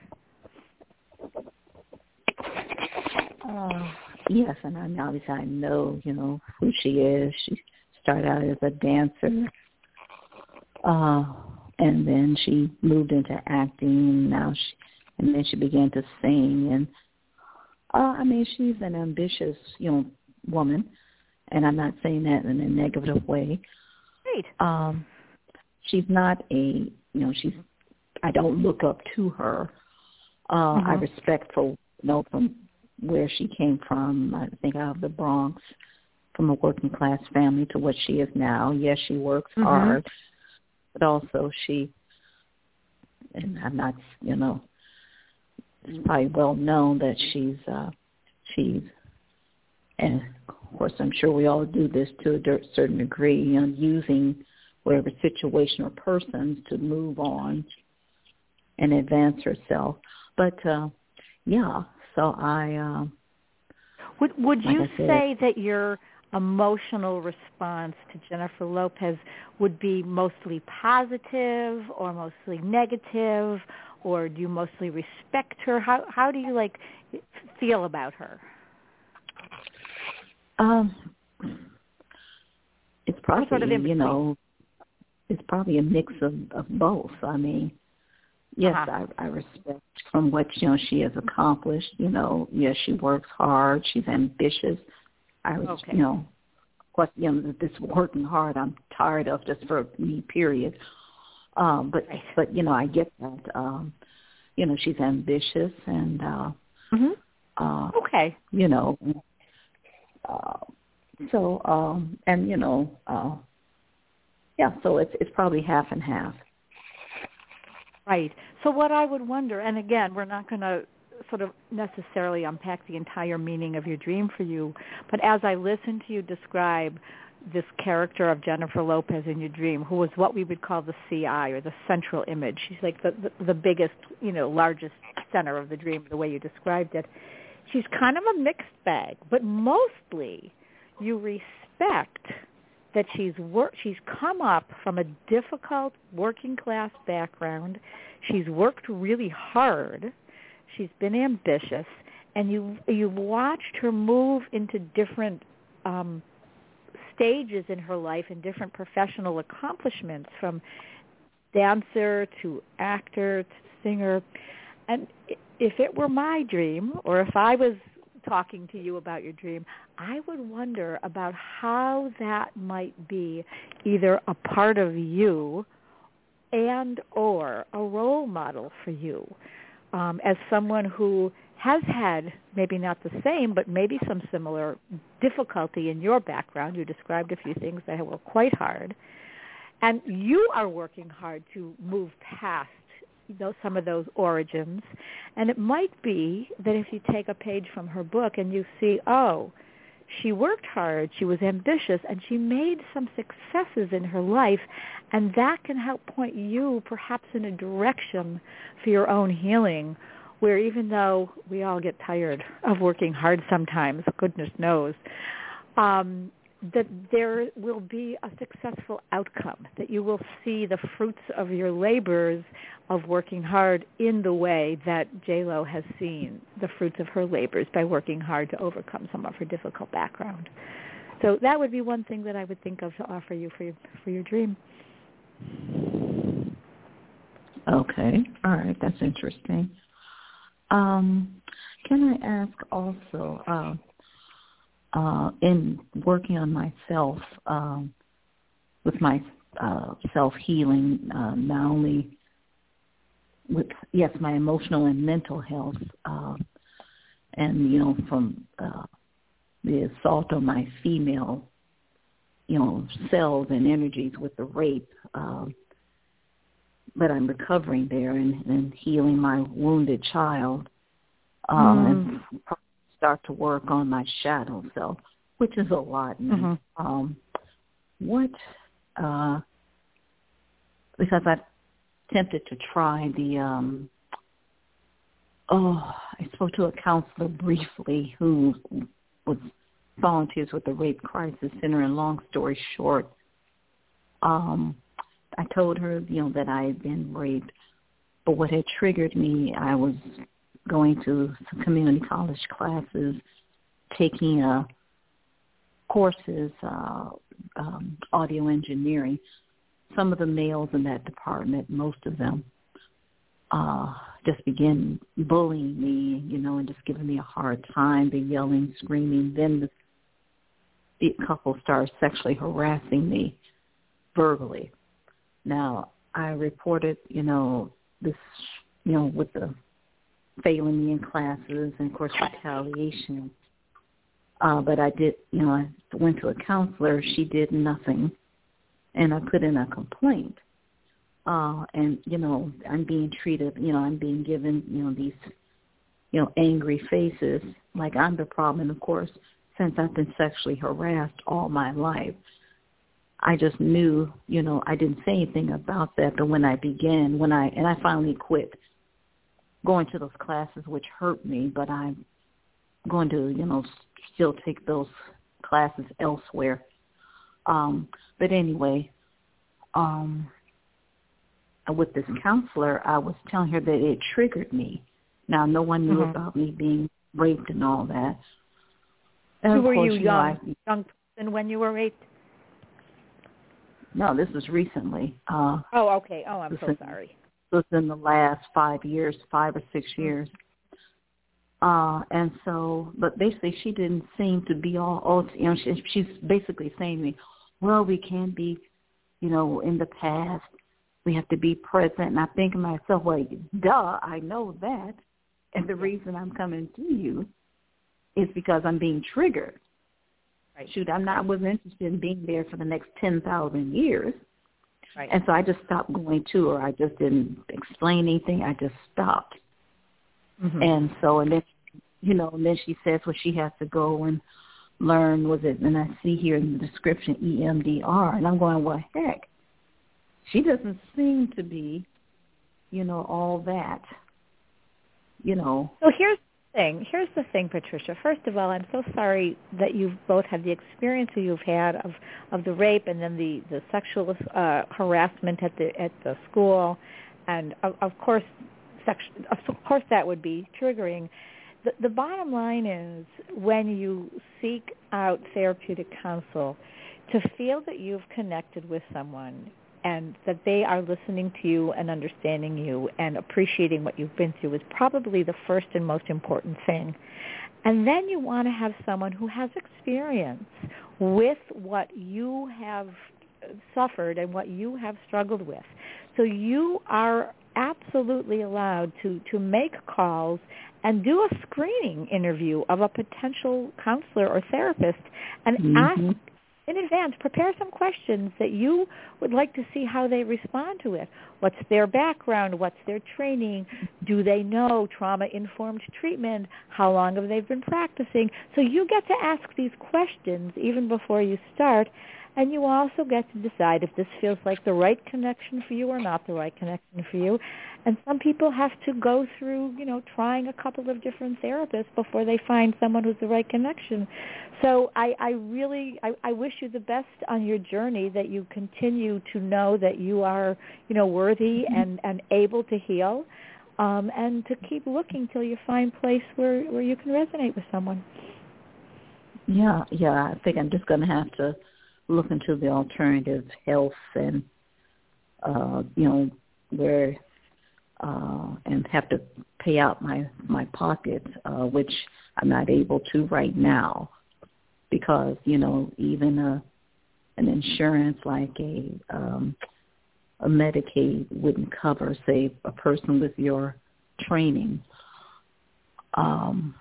Uh, yes, and I mean, obviously I know, you know, who she is. She started out as a dancer. Uh And then she moved into acting. Now, she, and then she began to sing. And uh, I mean, she's an ambitious, you know, woman. And I'm not saying that in a negative way. Great. Um, she's not a, you know, she's. I don't look up to her. Uh, mm-hmm. I respect for, you know, from where she came from. I think out of the Bronx, from a working class family to what she is now. Yes, she works mm-hmm. hard. But also she, and I'm not, you know, it's probably well known that she's, uh, she's, and of course I'm sure we all do this to a certain degree, you know, using whatever situation or persons to move on and advance herself. But uh, yeah, so I... Um, would would like you said, say that your emotional response to Jennifer Lopez would be mostly positive or mostly negative, or do you mostly respect her? How how do you like feel about her? Um, it's probably sort of you know, it's probably a mix of, of both. I mean, yes, uh-huh. I, I respect from what you know she has accomplished. You know, yes, she works hard. She's ambitious. I was, okay. you know, what you know, this working hard. I'm tired of just for me, period. Um, but right. but you know, I get that. Um, you know, she's ambitious and uh, mm-hmm. uh, okay. You know. Uh, so, um, and, you know, uh, yeah, so it's it's probably half and half. Right. So what I would wonder, and again, we're not going to sort of necessarily unpack the entire meaning of your dream for you, but as I listen to you describe this character of Jennifer Lopez in your dream, who was what we would call the C I or the central image. She's like the, the, the biggest, you know, largest center of the dream, the way you described it. She's kind of a mixed bag, but mostly you respect that she's wor- she's come up from a difficult working-class background. She's worked really hard. She's been ambitious, and you you've watched her move into different um, stages in her life and different professional accomplishments, from dancer to actor to singer. And if it were my dream, or if I was talking to you about your dream, I would wonder about how that might be either a part of you and or a role model for you um, as someone who has had maybe not the same, but maybe some similar difficulty in your background. You described a few things that were quite hard. And you are working hard to move past you know, some of those origins, and it might be that if you take a page from her book and you see, oh, she worked hard, she was ambitious, and she made some successes in her life, and that can help point you perhaps in a direction for your own healing, where even though we all get tired of working hard sometimes, goodness knows, um, that there will be a successful outcome, that you will see the fruits of your labors of working hard in the way that J-Lo has seen the fruits of her labors by working hard to overcome some of her difficult background. So that would be one thing that I would think of to offer you for your, for your dream. Okay. All right. That's interesting. Um, can I ask also... Uh, Uh, in working on myself, um, with my uh, self-healing, uh, not only with, yes, my emotional and mental health, uh, and, you know, from uh, the assault on my female, you know, cells and energies with the rape, uh, but I'm recovering there and, and healing my wounded child. Um, mm. and, start to work on my shadow self, which is a lot. Mm-hmm. Um, what, uh, because I've tempted to try the, um, oh, I spoke to a counselor briefly who was volunteers with the Rape Crisis Center, and long story short, um, I told her, you know, that I had been raped, but what had triggered me, I was going to some community college classes, taking uh, courses, uh, um, audio engineering. Some of the males in that department, most of them, uh, just began bullying me, you know, and just giving me a hard time, the yelling, screaming. Then the, the couple started sexually harassing me verbally. Now, I reported, you know, this, you know, with the failing me in classes and, of course, retaliation. Uh, but I did, you know, I went to a counselor. She did nothing, and I put in a complaint. Uh, and, you know, I'm being treated, you know, I'm being given, you know, these, you know, angry faces like I'm the problem. And, of course, since I've been sexually harassed all my life, I just knew, you know, I didn't say anything about that. But when I began, when I, and I finally quit. going to those classes, which hurt me, but I'm going to, you know, still take those classes elsewhere. Um, but anyway, um, with this counselor, I was telling her that it triggered me. Now, no one knew mm-hmm. about me being raped and all that. And Who were you, young, I, young person when you were raped? No, this was recently. Uh, oh, okay. Oh, I'm so in, sorry. It was in the last five years, five or six years. Uh, and so, but basically she didn't seem to be all, all you know, she, she's basically saying to me, well, we can be, you know, in the past. We have to be present. And I think to myself, well, duh, I know that. And the reason I'm coming to you is because I'm being triggered. Right. Shoot, I'm not, I wasn't interested in being there for the next ten thousand years. Right. And so I just stopped going to her. I just didn't explain anything. I just stopped. Mm-hmm. And so, and then, you know, and then she says, well, she has to go and learn, was it, and I see here in the description, E M D R. And I'm going, well, heck, she doesn't seem to be, you know, all that. You know. So here's the thing. Here's the thing, Patricia. First of all, I'm so sorry that you've both had the experience that you've had of, of the rape and then the the sexual uh, harassment at the at the school, and of, of course, sex, of course that would be triggering. The, the bottom line is when you seek out therapeutic counsel, to feel that you've connected with someone and that they are listening to you and understanding you and appreciating what you've been through is probably the first and most important thing. And then you want to have someone who has experience with what you have suffered and what you have struggled with. So you are absolutely allowed to, to make calls and do a screening interview of a potential counselor or therapist and mm-hmm. ask in advance, prepare some questions that you would like to see how they respond to it. What's their background? What's their training? Do they know trauma-informed treatment? How long have they been practicing? So you get to ask these questions even before you start, and you also get to decide if this feels like the right connection for you or not the right connection for you. And some people have to go through, you know, trying a couple of different therapists before they find someone who's the right connection. So I, I really, I, I wish you the best on your journey, that you continue to know that you are, you know, worthy mm-hmm. and, and able to heal, um, and to keep looking till you find a place where, where you can resonate with someone. Yeah, yeah, I think I'm just going to have to look into the alternative health and, uh, you know, where... Uh, and have to pay out my, my pocket, uh, which I'm not able to right now because, you know, even a, an insurance like a, um, a Medicaid wouldn't cover, say, a person with your training. Um,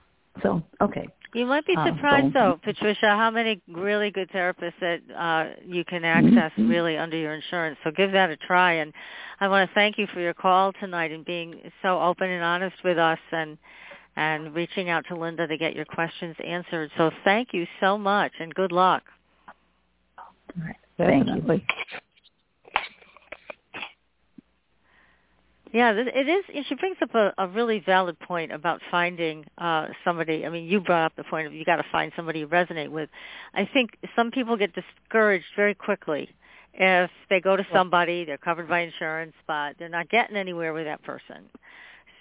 so, okay. You might be surprised, um, so, though, Patricia, how many really good therapists that uh, you can access mm-hmm. really under your insurance. So give that a try. And I want to thank you for your call tonight and being so open and honest with us and and reaching out to Linda to get your questions answered. So thank you so much, and good luck. All right. Thank Definitely. you. Yeah, it is. She brings up a, a really valid point about finding uh, somebody. I mean, you brought up the point of you got to find somebody you resonate with. I think some people get discouraged very quickly if they go to somebody, they're covered by insurance, but they're not getting anywhere with that person.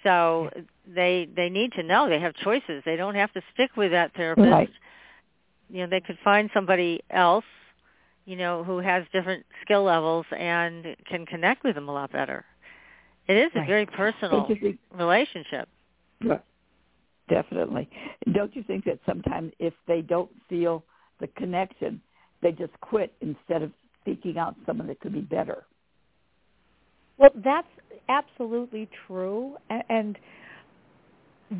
So they they need to know they have choices. They don't have to stick with that therapist. Right. You know, they could find somebody else, you know, who has different skill levels and can connect with them a lot better. It is a very personal relationship. Right. Definitely. Don't you think that sometimes if they don't feel the connection, they just quit instead of seeking out someone that could be better? Well, that's absolutely true, and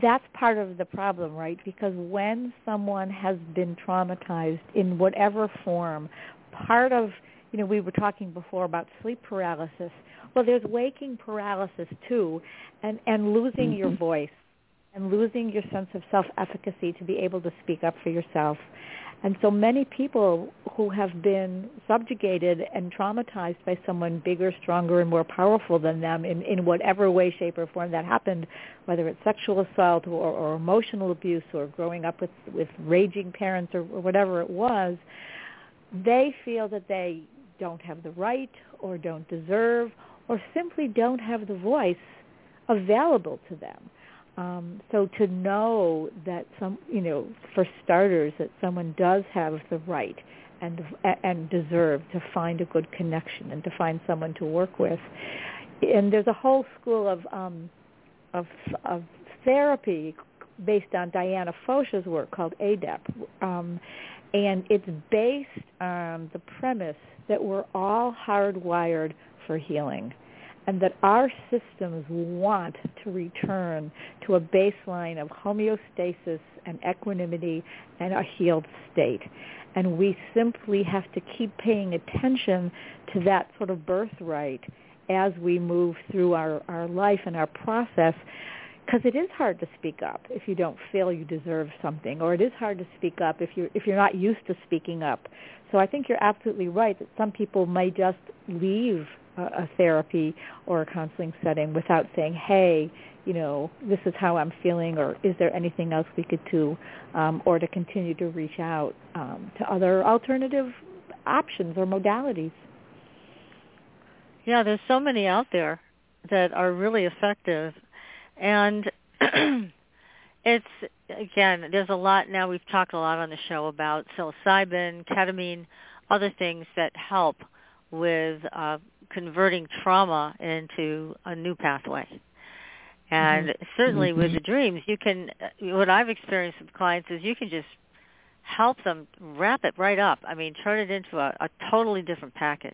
that's part of the problem, right? Because when someone has been traumatized in whatever form, part of, you know, we were talking before about sleep paralysis. Well, there's waking paralysis, too, and, and losing mm-hmm. your voice and losing your sense of self-efficacy to be able to speak up for yourself. And so many people who have been subjugated and traumatized by someone bigger, stronger, and more powerful than them in, in whatever way, shape, or form that happened, whether it's sexual assault or, or emotional abuse or growing up with, with raging parents or, or whatever it was, they feel that they don't have the right or don't deserve or simply don't have the voice available to them. Um, so to know that some, you know, for starters, that someone does have the right and and deserve to find a good connection and to find someone to work with, and there's a whole school of um, of, of therapy based on Diana Foch's work called A D E P, um, and it's based on the premise that we're all hardwired for healing, and that our systems want to return to a baseline of homeostasis and equanimity and a healed state. And we simply have to keep paying attention to that sort of birthright as we move through our, our life and our process, because it is hard to speak up if you don't feel you deserve something, or it is hard to speak up if you're, if you're not used to speaking up. So I think you're absolutely right that some people may just leave a therapy or a counseling setting without saying, hey, you know, this is how I'm feeling, or is there anything else we could do, um, or to continue to reach out um, to other alternative options or modalities. Yeah, there's so many out there that are really effective. And it's, again, there's a lot now. We've talked a lot on the show about psilocybin, ketamine, other things that help with uh, converting trauma into a new pathway. And mm-hmm. certainly with the dreams, you can, what I've experienced with clients is you can just help them wrap it right up. I mean, turn it into a, a totally different package.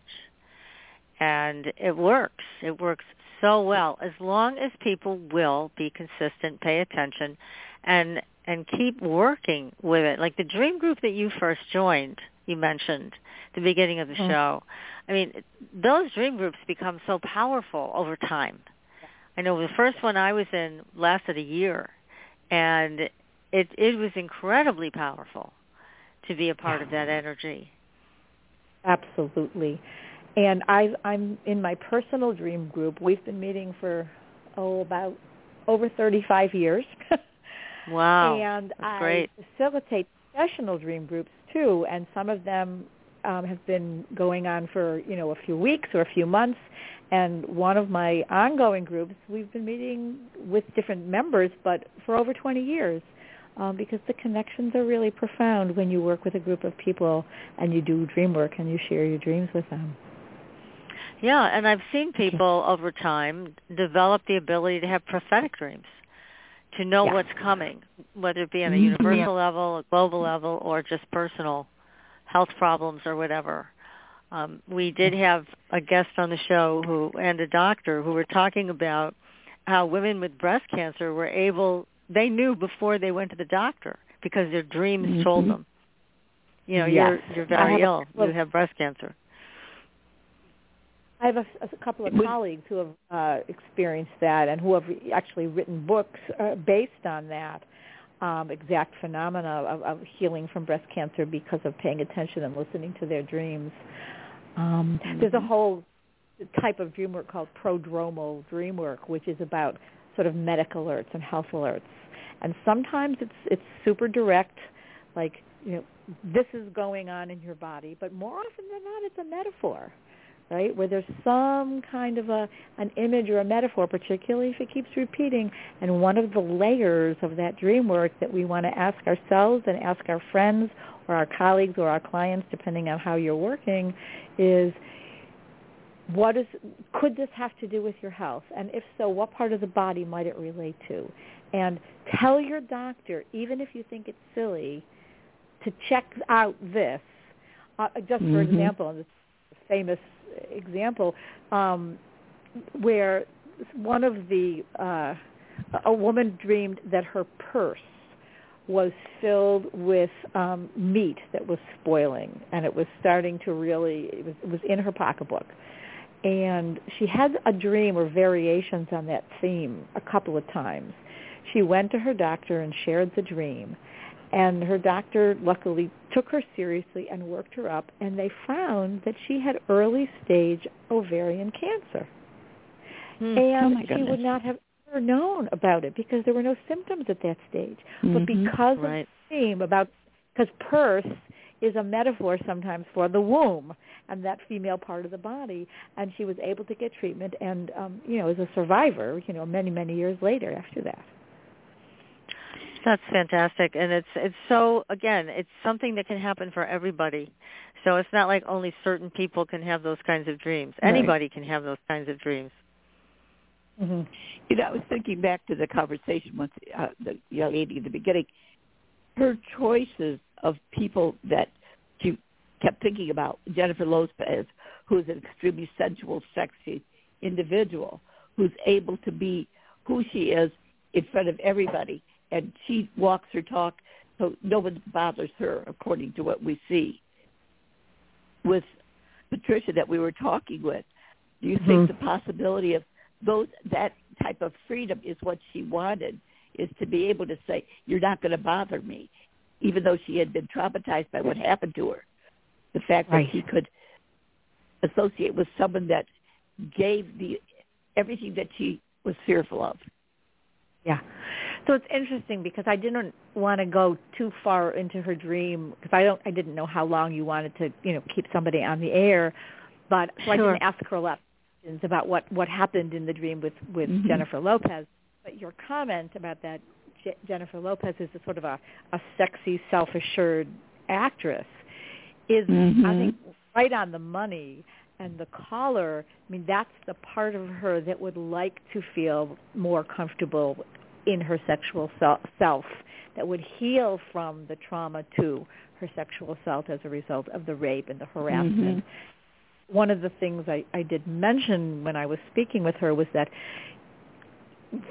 And it works. It works so well, as long as people will be consistent, pay attention, and and keep working with it. Like the dream group that you first joined, you mentioned at the beginning of the mm-hmm. show. I mean, those dream groups become so powerful over time. I know the first one I was in lasted a year, and it it was incredibly powerful to be a part of that energy. Absolutely. And I've, I'm in my personal dream group. We've been meeting for, oh, about over thirty-five years. Wow. And that's I great. Facilitate professional dream groups, too, and some of them um, have been going on for, you know, a few weeks or a few months. And one of my ongoing groups, we've been meeting with different members, but for over twenty years. Um, because the connections are really profound when you work with a group of people and you do dream work and you share your dreams with them. Yeah, and I've seen people over time develop the ability to have prophetic dreams, to know yeah. what's coming, whether it be on a universal yeah. level, a global level, or just personal health problems or whatever. Um, we did have a guest on the show who and a doctor who were talking about how women with breast cancer were able, they knew before they went to the doctor because their dreams mm-hmm. told them, you know, yes. you're, you're very ill, a, you have breast cancer. I have a, a couple of colleagues who have uh, experienced that and who have actually written books uh, based on that um, exact phenomena of, of healing from breast cancer because of paying attention and listening to their dreams. Um, mm-hmm. There's a whole type of dream work called prodromal dream work, which is about sort of medical alerts and health alerts. And sometimes it's it's super direct, like, you know, this is going on in your body. But more often than not, it's a metaphor, right, where there's some kind of a an image or a metaphor, particularly if it keeps repeating. And one of the layers of that dream work that we want to ask ourselves and ask our friends or our colleagues or our clients, depending on how you're working, is, What is, could this have to do with your health? And if so, what part of the body might it relate to? And tell your doctor, even if you think it's silly, to check out this. Uh, just for mm-hmm. example, and this is a famous example, um, where one of the, uh, a woman dreamed that her purse was filled with um, meat that was spoiling, and it was starting to really, it was, it was in her pocketbook. And she had a dream or variations on that theme a couple of times. She went to her doctor and shared the dream. And her doctor luckily took her seriously and worked her up, and they found that she had early-stage ovarian cancer. Mm. And oh my goodness. She would not have ever known about it because there were no symptoms at that stage. Mm-hmm. But because right. of the theme about, because P E R S is a metaphor sometimes for the womb and that female part of the body, and she was able to get treatment and, um, you know, as a survivor, you know, many, many years later after that. That's fantastic, and it's it's so, again, it's something that can happen for everybody. So it's not like only certain people can have those kinds of dreams. Right. Anybody can have those kinds of dreams. Mm-hmm. You know, I was thinking back to the conversation with uh, the young lady at the beginning. Her choices of people that she kept thinking about, Jennifer Lopez, who is an extremely sensual, sexy individual, who's able to be who she is in front of everybody. And she walks her talk, so no one bothers her, according to what we see. With Patricia that we were talking with, do you mm-hmm. think the possibility of those that type of freedom is what she wanted, is to be able to say, you're not going to bother me, even though she had been traumatized by what happened to her? The fact right. that she could associate with someone that gave the everything that she was fearful of. Yeah. So it's interesting because I didn't want to go too far into her dream because I don't, I didn't know how long you wanted to, you know, keep somebody on the air, but so sure. I didn't ask her a lot of questions about what, what happened in the dream with, with mm-hmm. Jennifer Lopez. But your comment about that, Je- Jennifer Lopez is a sort of a, a sexy, self-assured actress, is mm-hmm. I think right on the money. And the caller, I mean, that's the part of her that would like to feel more comfortable in her sexual self, that would heal from the trauma to her sexual self as a result of the rape and the harassment. Mm-hmm. One of the things I, I did mention when I was speaking with her was that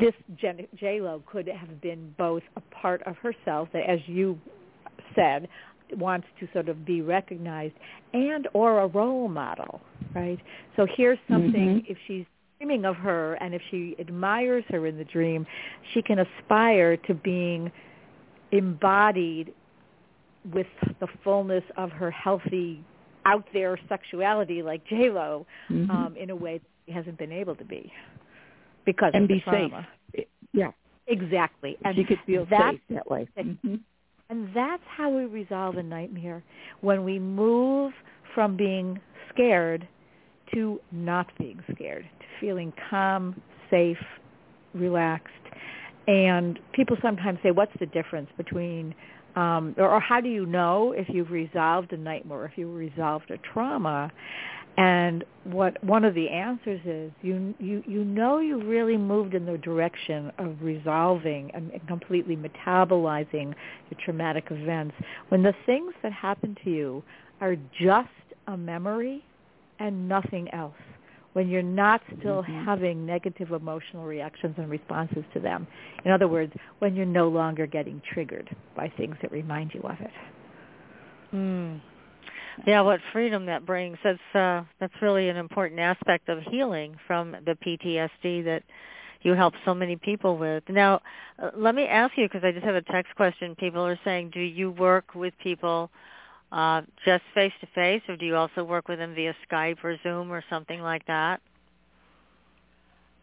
this J- J-Lo could have been both a part of herself that, as you said, wants to sort of be recognized, and or a role model, right? So here's something, mm-hmm. if she's dreaming of her and if she admires her in the dream, she can aspire to being embodied with the fullness of her healthy, out there sexuality like J-Lo, mm-hmm. um, in a way that she hasn't been able to be because and of be the trauma. Safe. Yeah. Exactly. And she could feel safe that way. Mm-hmm. And that's how we resolve a nightmare, when we move from being scared to not being scared, to feeling calm, safe, relaxed. And people sometimes say, what's the difference between, um, or, or how do you know if you've resolved a nightmare or if you've resolved a trauma? And what one of the answers is, you you you know you really moved in the direction of resolving and completely metabolizing the traumatic events when the things that happen to you are just a memory and nothing else, when you're not still mm-hmm. having negative emotional reactions and responses to them. In other words, when you're no longer getting triggered by things that remind you of it. Mm. Yeah, what freedom that brings. That's uh, that's really an important aspect of healing from the P T S D that you help so many people with. Now, uh, let me ask you, because I just have a text question. People are saying, do you work with people uh, just face-to-face, or do you also work with them via Skype or Zoom or something like that?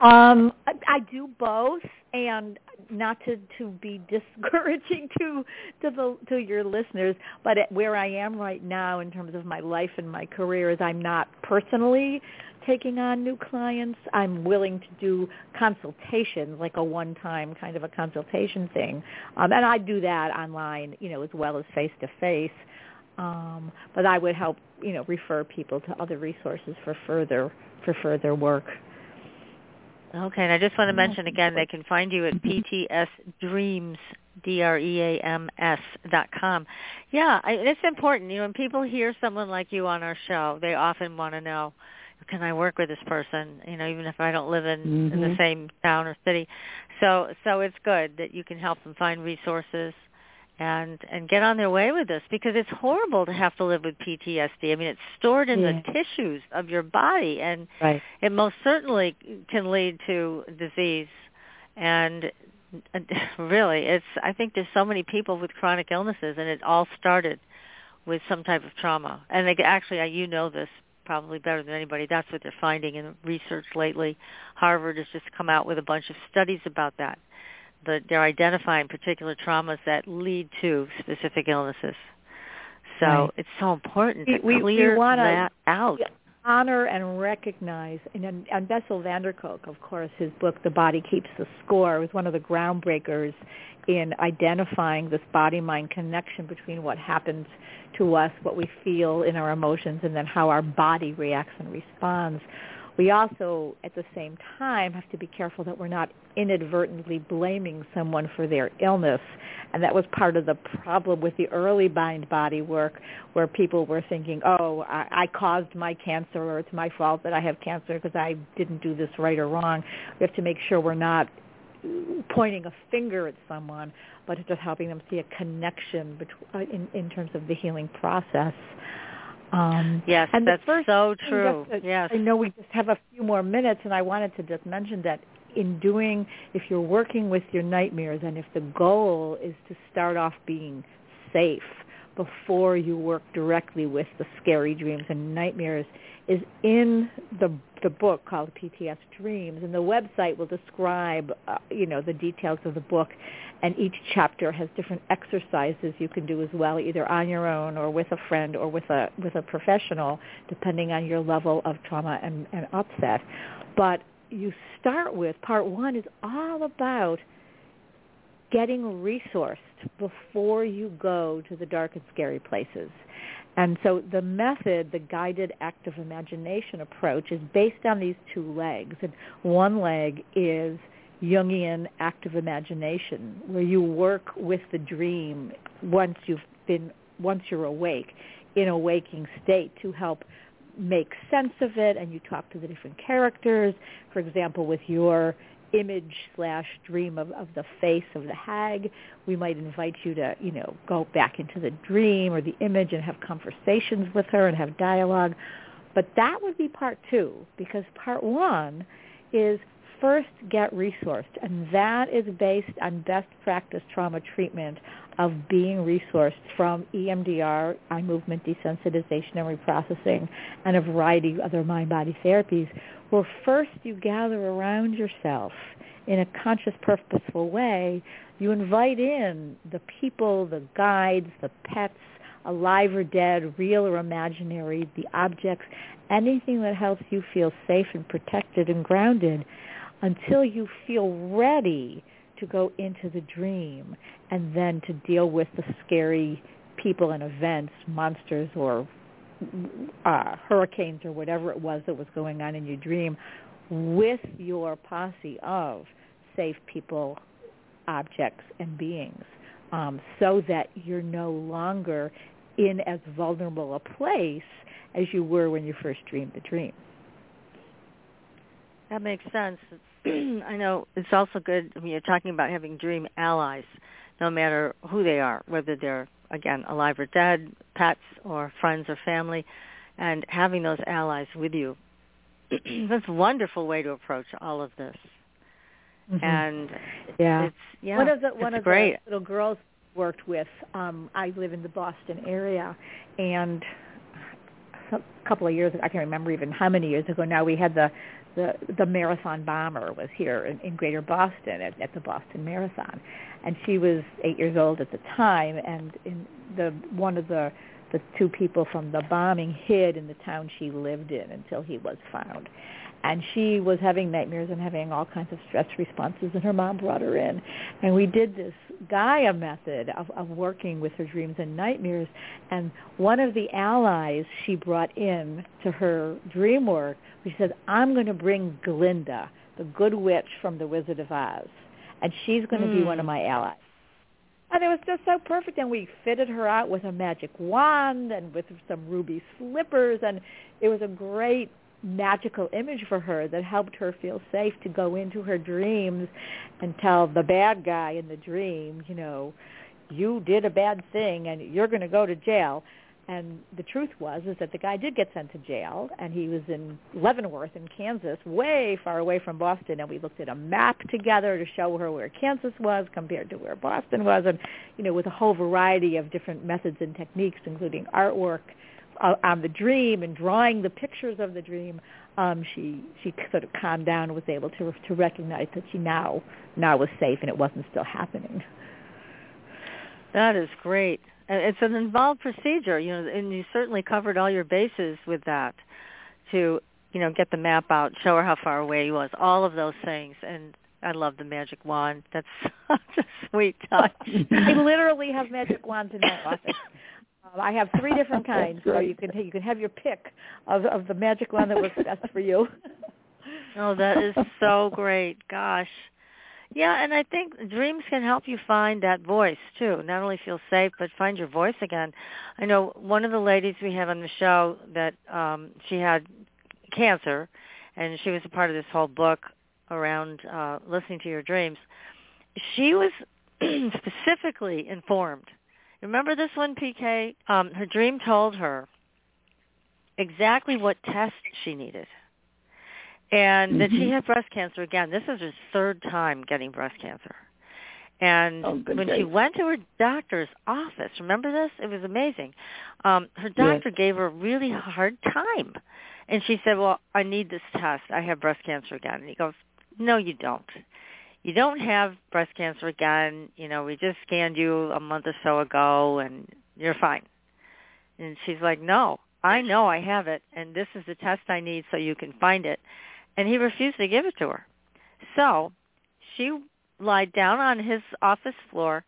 Um, I, I do both, and not to, to be discouraging to to the to your listeners, but at where I am right now in terms of my life and my career is I'm not personally taking on new clients. I'm willing to do consultations, like a one-time kind of a consultation thing, um, and I do that online, you know, as well as face-to-face. Um, but I would help, you know, refer people to other resources for further for further work. Okay, and I just want to mention again, they can find you at P T S Dreams dot com. Yeah, I, it's important. You know, when people hear someone like you on our show, they often want to know, can I work with this person? You know, even if I don't live in, mm-hmm. in the same town or city. So, so it's good that you can help them find resources and and get on their way with this, because it's horrible to have to live with P T S D. I mean, it's stored in yeah. the tissues of your body, and right. it most certainly can lead to disease. And really, it's. I think there's so many people with chronic illnesses, and it all started with some type of trauma. And they, actually, you know this probably better than anybody. That's what they're finding in research lately. Harvard has just come out with a bunch of studies about that. But they're identifying particular traumas that lead to specific illnesses. So right. It's so important to we, clear we wanna, that out. Yeah. Honor and recognize, and, and Bessel van der Kolk, of course, his book, The Body Keeps the Score, was one of the groundbreakers in identifying this body-mind connection between what happens to us, what we feel in our emotions, and then how our body reacts and responds. We also, at the same time, have to be careful that we're not inadvertently blaming someone for their illness. And that was part of the problem with the early mind body work, where people were thinking, oh, I, I caused my cancer, or it's my fault that I have cancer because I didn't do this right or wrong. We have to make sure we're not pointing a finger at someone, but just helping them see a connection between, in, in terms of the healing process. Um, yes, and that's first, so true. Just, yes. I know we just have a few more minutes, and I wanted to just mention that in doing, if you're working with your nightmares and if the goal is to start off being safe before you work directly with the scary dreams and nightmares, is in the the book called P T S D Dreams, and the website will describe, uh, you know, the details of the book, and each chapter has different exercises you can do as well, either on your own or with a friend or with a with a professional, depending on your level of trauma and, and upset. But you start with, part one is all about getting resourced before you go to the dark and scary places. And so the method, the guided active imagination approach, is based on these two legs. And one leg is Jungian active imagination, where you work with the dream once you've been, once you're awake, in a waking state, to help make sense of it. And you talk to the different characters. For example, with your image slash dream of, of the face of the hag, we might invite you to, you know, go back into the dream or the image and have conversations with her and have dialogue. But that would be part two, because part one is first get resourced, and that is based on best practice trauma treatment of being resourced from E M D R, eye movement desensitization and reprocessing, and a variety of other mind-body therapies, where first you gather around yourself in a conscious, purposeful way. You invite in the people, the guides, the pets, alive or dead, real or imaginary, the objects, anything that helps you feel safe and protected and grounded, until you feel ready to go into the dream and then to deal with the scary people and events, monsters or uh, hurricanes or whatever it was that was going on in your dream, with your posse of safe people, objects, and beings, um, so that you're no longer in as vulnerable a place as you were when you first dreamed the dream. That makes sense. I know it's also good when you're talking about having dream allies, no matter who they are, whether they're, again, alive or dead, pets or friends or family, and having those allies with you. That's a wonderful way to approach all of this. Mm-hmm. And yeah, it's, yeah, one of the, one of the little girls worked with, um, I live in the Boston area, and a couple of years, I can't remember even how many years ago now, we had the The, the marathon bomber was here in, in Greater Boston at, at the Boston Marathon, and she was eight years old at the time. And in the one of the the two people from the bombing hid in the town she lived in until he was found, and she was having nightmares and having all kinds of stress responses. And her mom brought her in, and we did this Gaia method of, of working with her dreams and nightmares. And one of the allies she brought in to her dream work, she said, I'm going to bring Glinda, the good witch from The Wizard of Oz, and she's going to mm. be one of my allies. And it was just so perfect, and we fitted her out with a magic wand and with some ruby slippers, and it was a great magical image for her that helped her feel safe to go into her dreams and tell the bad guy in the dream, you know, you did a bad thing and you're going to go to jail. And the truth was is that the guy did get sent to jail, and he was in Leavenworth in Kansas, way far away from Boston, and we looked at a map together to show her where Kansas was compared to where Boston was, and, you know, with a whole variety of different methods and techniques, including artwork uh, on the dream and drawing the pictures of the dream, um, she she sort of calmed down and was able to to recognize that she now, now was safe and it wasn't still happening. That is great. It's an involved procedure, you know, and you certainly covered all your bases with that to, you know, get the map out, show her how far away he was, all of those things. And I love the magic wand. That's such a sweet touch. I literally have magic wands in my office. Um, I have three different kinds, so you can you can have your pick of, of the magic wand that works best for you. Oh, that is so great. Gosh. Yeah, and I think dreams can help you find that voice, too. Not only feel safe, but find your voice again. I know one of the ladies we have on the show that um, she had cancer, and she was a part of this whole book around uh, listening to your dreams. She was specifically informed. Remember this one, P K? Um, her dream told her exactly what test she needed. And that she had breast cancer again. This is her third time getting breast cancer. And oh, when day. she went to her doctor's office, remember this? It was amazing. Um, her doctor yes. gave her a really hard time. And she said, well, I need this test. I have breast cancer again. And he goes, no, you don't. You don't have breast cancer again. You know, we just scanned you a month or so ago, and you're fine. And she's like, no, I know I have it, and this is the test I need so you can find it. And he refused to give it to her. So she lied down on his office floor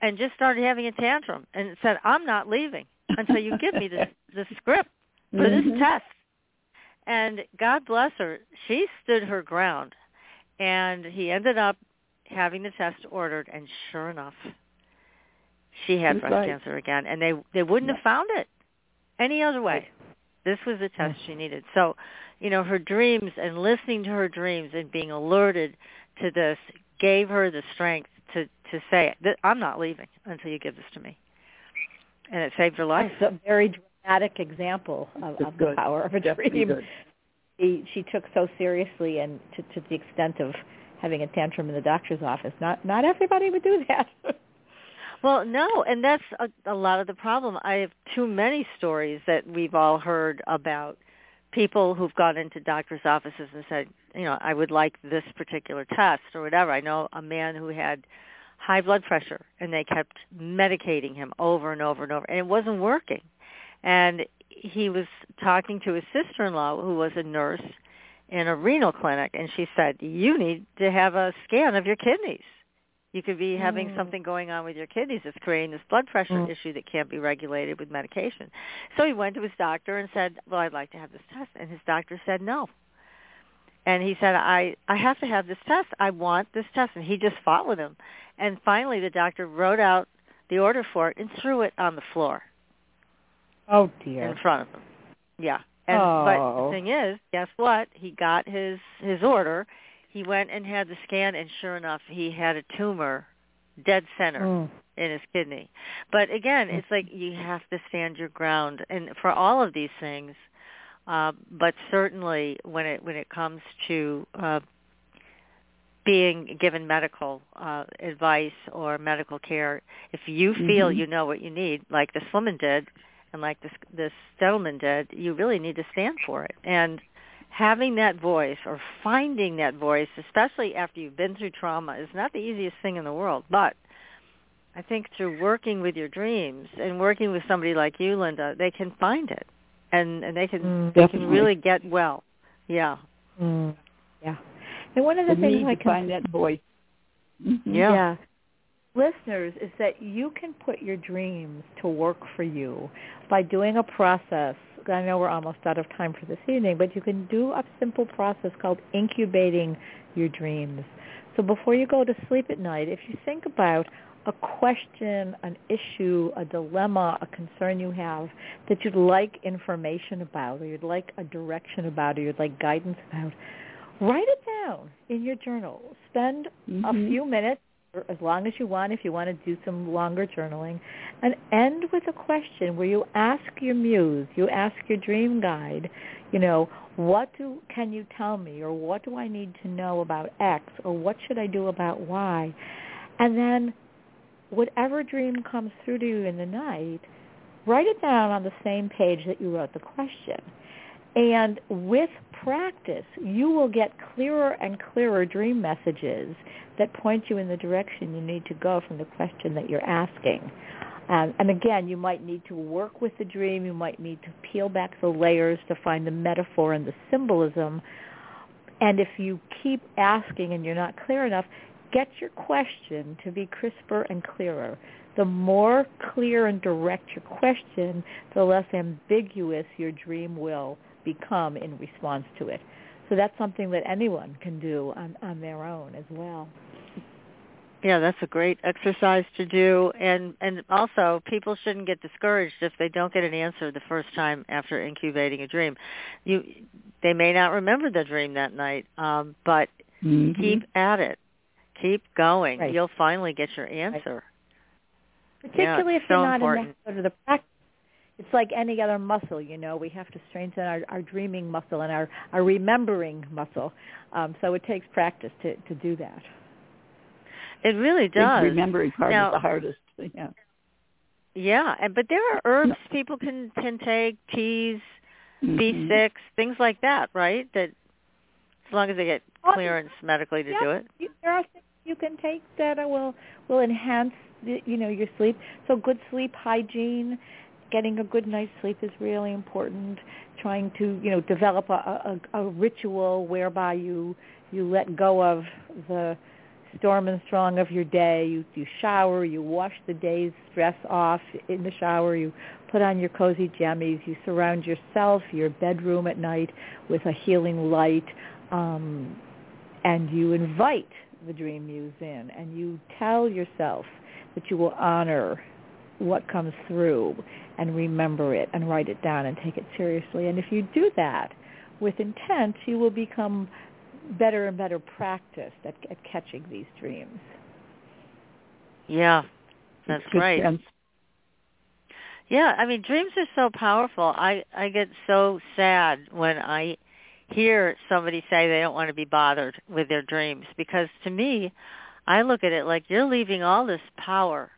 and just started having a tantrum and said, I'm not leaving until you give me this, this script for mm-hmm. this test. And God bless her, she stood her ground. And he ended up having the test ordered, and sure enough, she had That's breast right. cancer again. And they, they wouldn't yeah. have found it any other way. This was the test she needed. So, you know, her dreams and listening to her dreams and being alerted to this gave her the strength to, to say, I'm not leaving until you give this to me. And it saved her life. That's a very dramatic example of, of the power of a dream. She, she took so seriously, and to, to the extent of having a tantrum in the doctor's office. Not, not everybody would do that. Well, no, and that's a, a lot of the problem. I have too many stories that we've all heard about people who've gone into doctor's offices and said, you know, I would like this particular test or whatever. I know a man who had high blood pressure, and they kept medicating him over and over and over, and it wasn't working. And he was talking to his sister-in-law, who was a nurse in a renal clinic, and she said, you need to have a scan of your kidneys. You could be having something going on with your kidneys that's creating this blood pressure mm. issue that can't be regulated with medication. So he went to his doctor and said, well, I'd like to have this test. And his doctor said no. And he said, I, I have to have this test. I want this test. And he just fought with him. And finally, the doctor wrote out the order for it and threw it on the floor. Oh, dear. In front of him. Yeah. And, oh. But the thing is, guess what? He got his, his order. He went and had the scan, and sure enough, he had a tumor dead center mm. in his kidney. But again, it's like you have to stand your ground, and for all of these things, uh, but certainly when it when it comes to uh, being given medical uh, advice or medical care, if you feel mm-hmm. you know what you need, like this woman did and like this this gentleman did, you really need to stand for it. And having that voice or finding that voice, especially after you've been through trauma, is not the easiest thing in the world. But I think through working with your dreams and working with somebody like you, Linda, they can find it, and, and they can mm, they can really get well. Yeah. Mm. Yeah. And one of the, the things I can find that voice. Mm-hmm. Yeah. yeah. Listeners, is that you can put your dreams to work for you by doing a process. I know we're almost out of time for this evening, but you can do a simple process called incubating your dreams. So before you go to sleep at night, if you think about a question, an issue, a dilemma, a concern you have that you'd like information about, or you'd like a direction about, or you'd like guidance about, write it down in your journal. Spend mm-hmm. a few minutes for as long as you want, if you want to do some longer journaling, and end with a question where you ask your muse, you ask your dream guide, you know, what do can you tell me, or what do I need to know about X, or what should I do about Y? And then whatever dream comes through to you in the night, write it down on the same page that you wrote the question. And with practice, you will get clearer and clearer dream messages that point you in the direction you need to go from the question that you're asking. Um, and again, you might need to work with the dream. You might need to peel back the layers to find the metaphor and the symbolism. And if you keep asking and you're not clear enough, get your question to be crisper and clearer. The more clear and direct your question, the less ambiguous your dream will become in response to it. So that's something that anyone can do on, on their own as well. Yeah, that's a great exercise to do. And, and also, people shouldn't get discouraged if they don't get an answer the first time after incubating a dream. You, they may not remember the dream that night, um, but mm-hmm. keep at it. Keep going. Right. You'll finally get your answer. Right. Particularly yeah, if you're so not important. in the habit of the practice. It's like any other muscle, you know. We have to strengthen our, our dreaming muscle and our, our remembering muscle. Um, so it takes practice to, to do that. It really does. The remembering part now, is the hardest. Yeah. Yeah, and, but there are herbs no. people can, can take, teas, mm-hmm. B six, things like that, right? That as long as they get clearance medically to yeah, do it. You, there are things you can take that will will enhance, the, you know, your sleep. So good sleep hygiene. Getting a good night's sleep is really important. Trying to, you know, develop a, a, a ritual whereby you you let go of the storm and strong of your day. You, you shower, you wash the day's stress off in the shower. You put on your cozy jammies. You surround yourself, your bedroom at night with a healing light, um, and you invite the dream muse in, and you tell yourself that you will honor what comes through and remember it and write it down and take it seriously. And if you do that with intent, you will become better and better practiced at, at catching these dreams. Yeah, that's right. Sense. Yeah, I mean, dreams are so powerful. I, I get so sad when I hear somebody say they don't want to be bothered with their dreams, because to me, I look at it like you're leaving all this power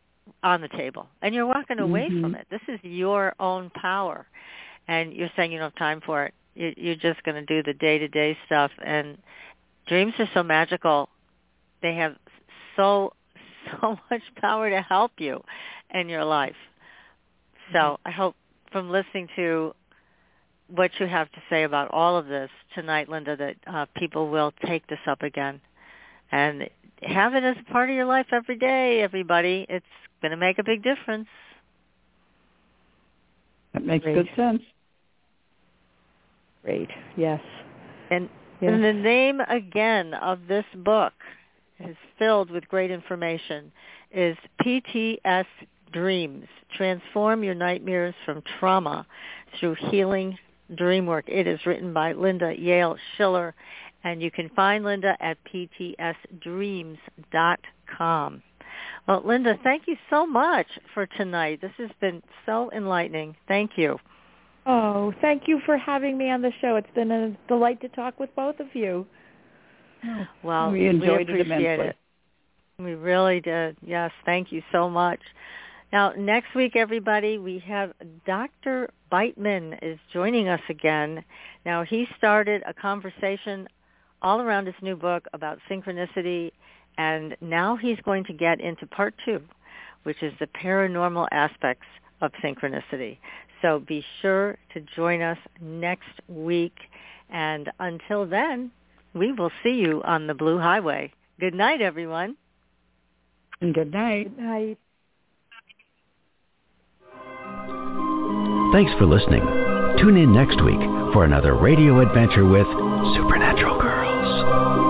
on the table, and you're walking away mm-hmm. from it. This is your own power, and you're saying you don't have time for it. You're just going to do the day-to-day stuff, and dreams are so magical. They have so, so much power to help you in your life. So mm-hmm. I hope from listening to what you have to say about all of this tonight, Linda, that uh, people will take this up again and have it as a part of your life every day, everybody. It's going to make a big difference. That makes Great. good sense. Great, yes. And, yes. and the name, again, of this book is filled with great information, is P T S D Dreams. Transform Your Nightmares from Trauma Through Healing Dreamwork. It is written by Linda Yael Schiller, and you can find Linda at P T S dreams dot com. Well, Linda, thank you so much for tonight. This has been so enlightening. Thank you. Oh, thank you for having me on the show. It's been a delight to talk with both of you. Well, we enjoyed we appreciate it immensely. It. We really did. Yes, thank you so much. Now, next week, everybody, we have Doctor Beitman is joining us again. Now, he started a conversation all around his new book about synchronicity, and now he's going to get into part two, which is the paranormal aspects of synchronicity. So be sure to join us next week, and until then, we will see you on the Blue Highway. Good night, everyone. And good night. Good night. Thanks for listening. Tune in next week for another radio adventure with Supernatural Girls.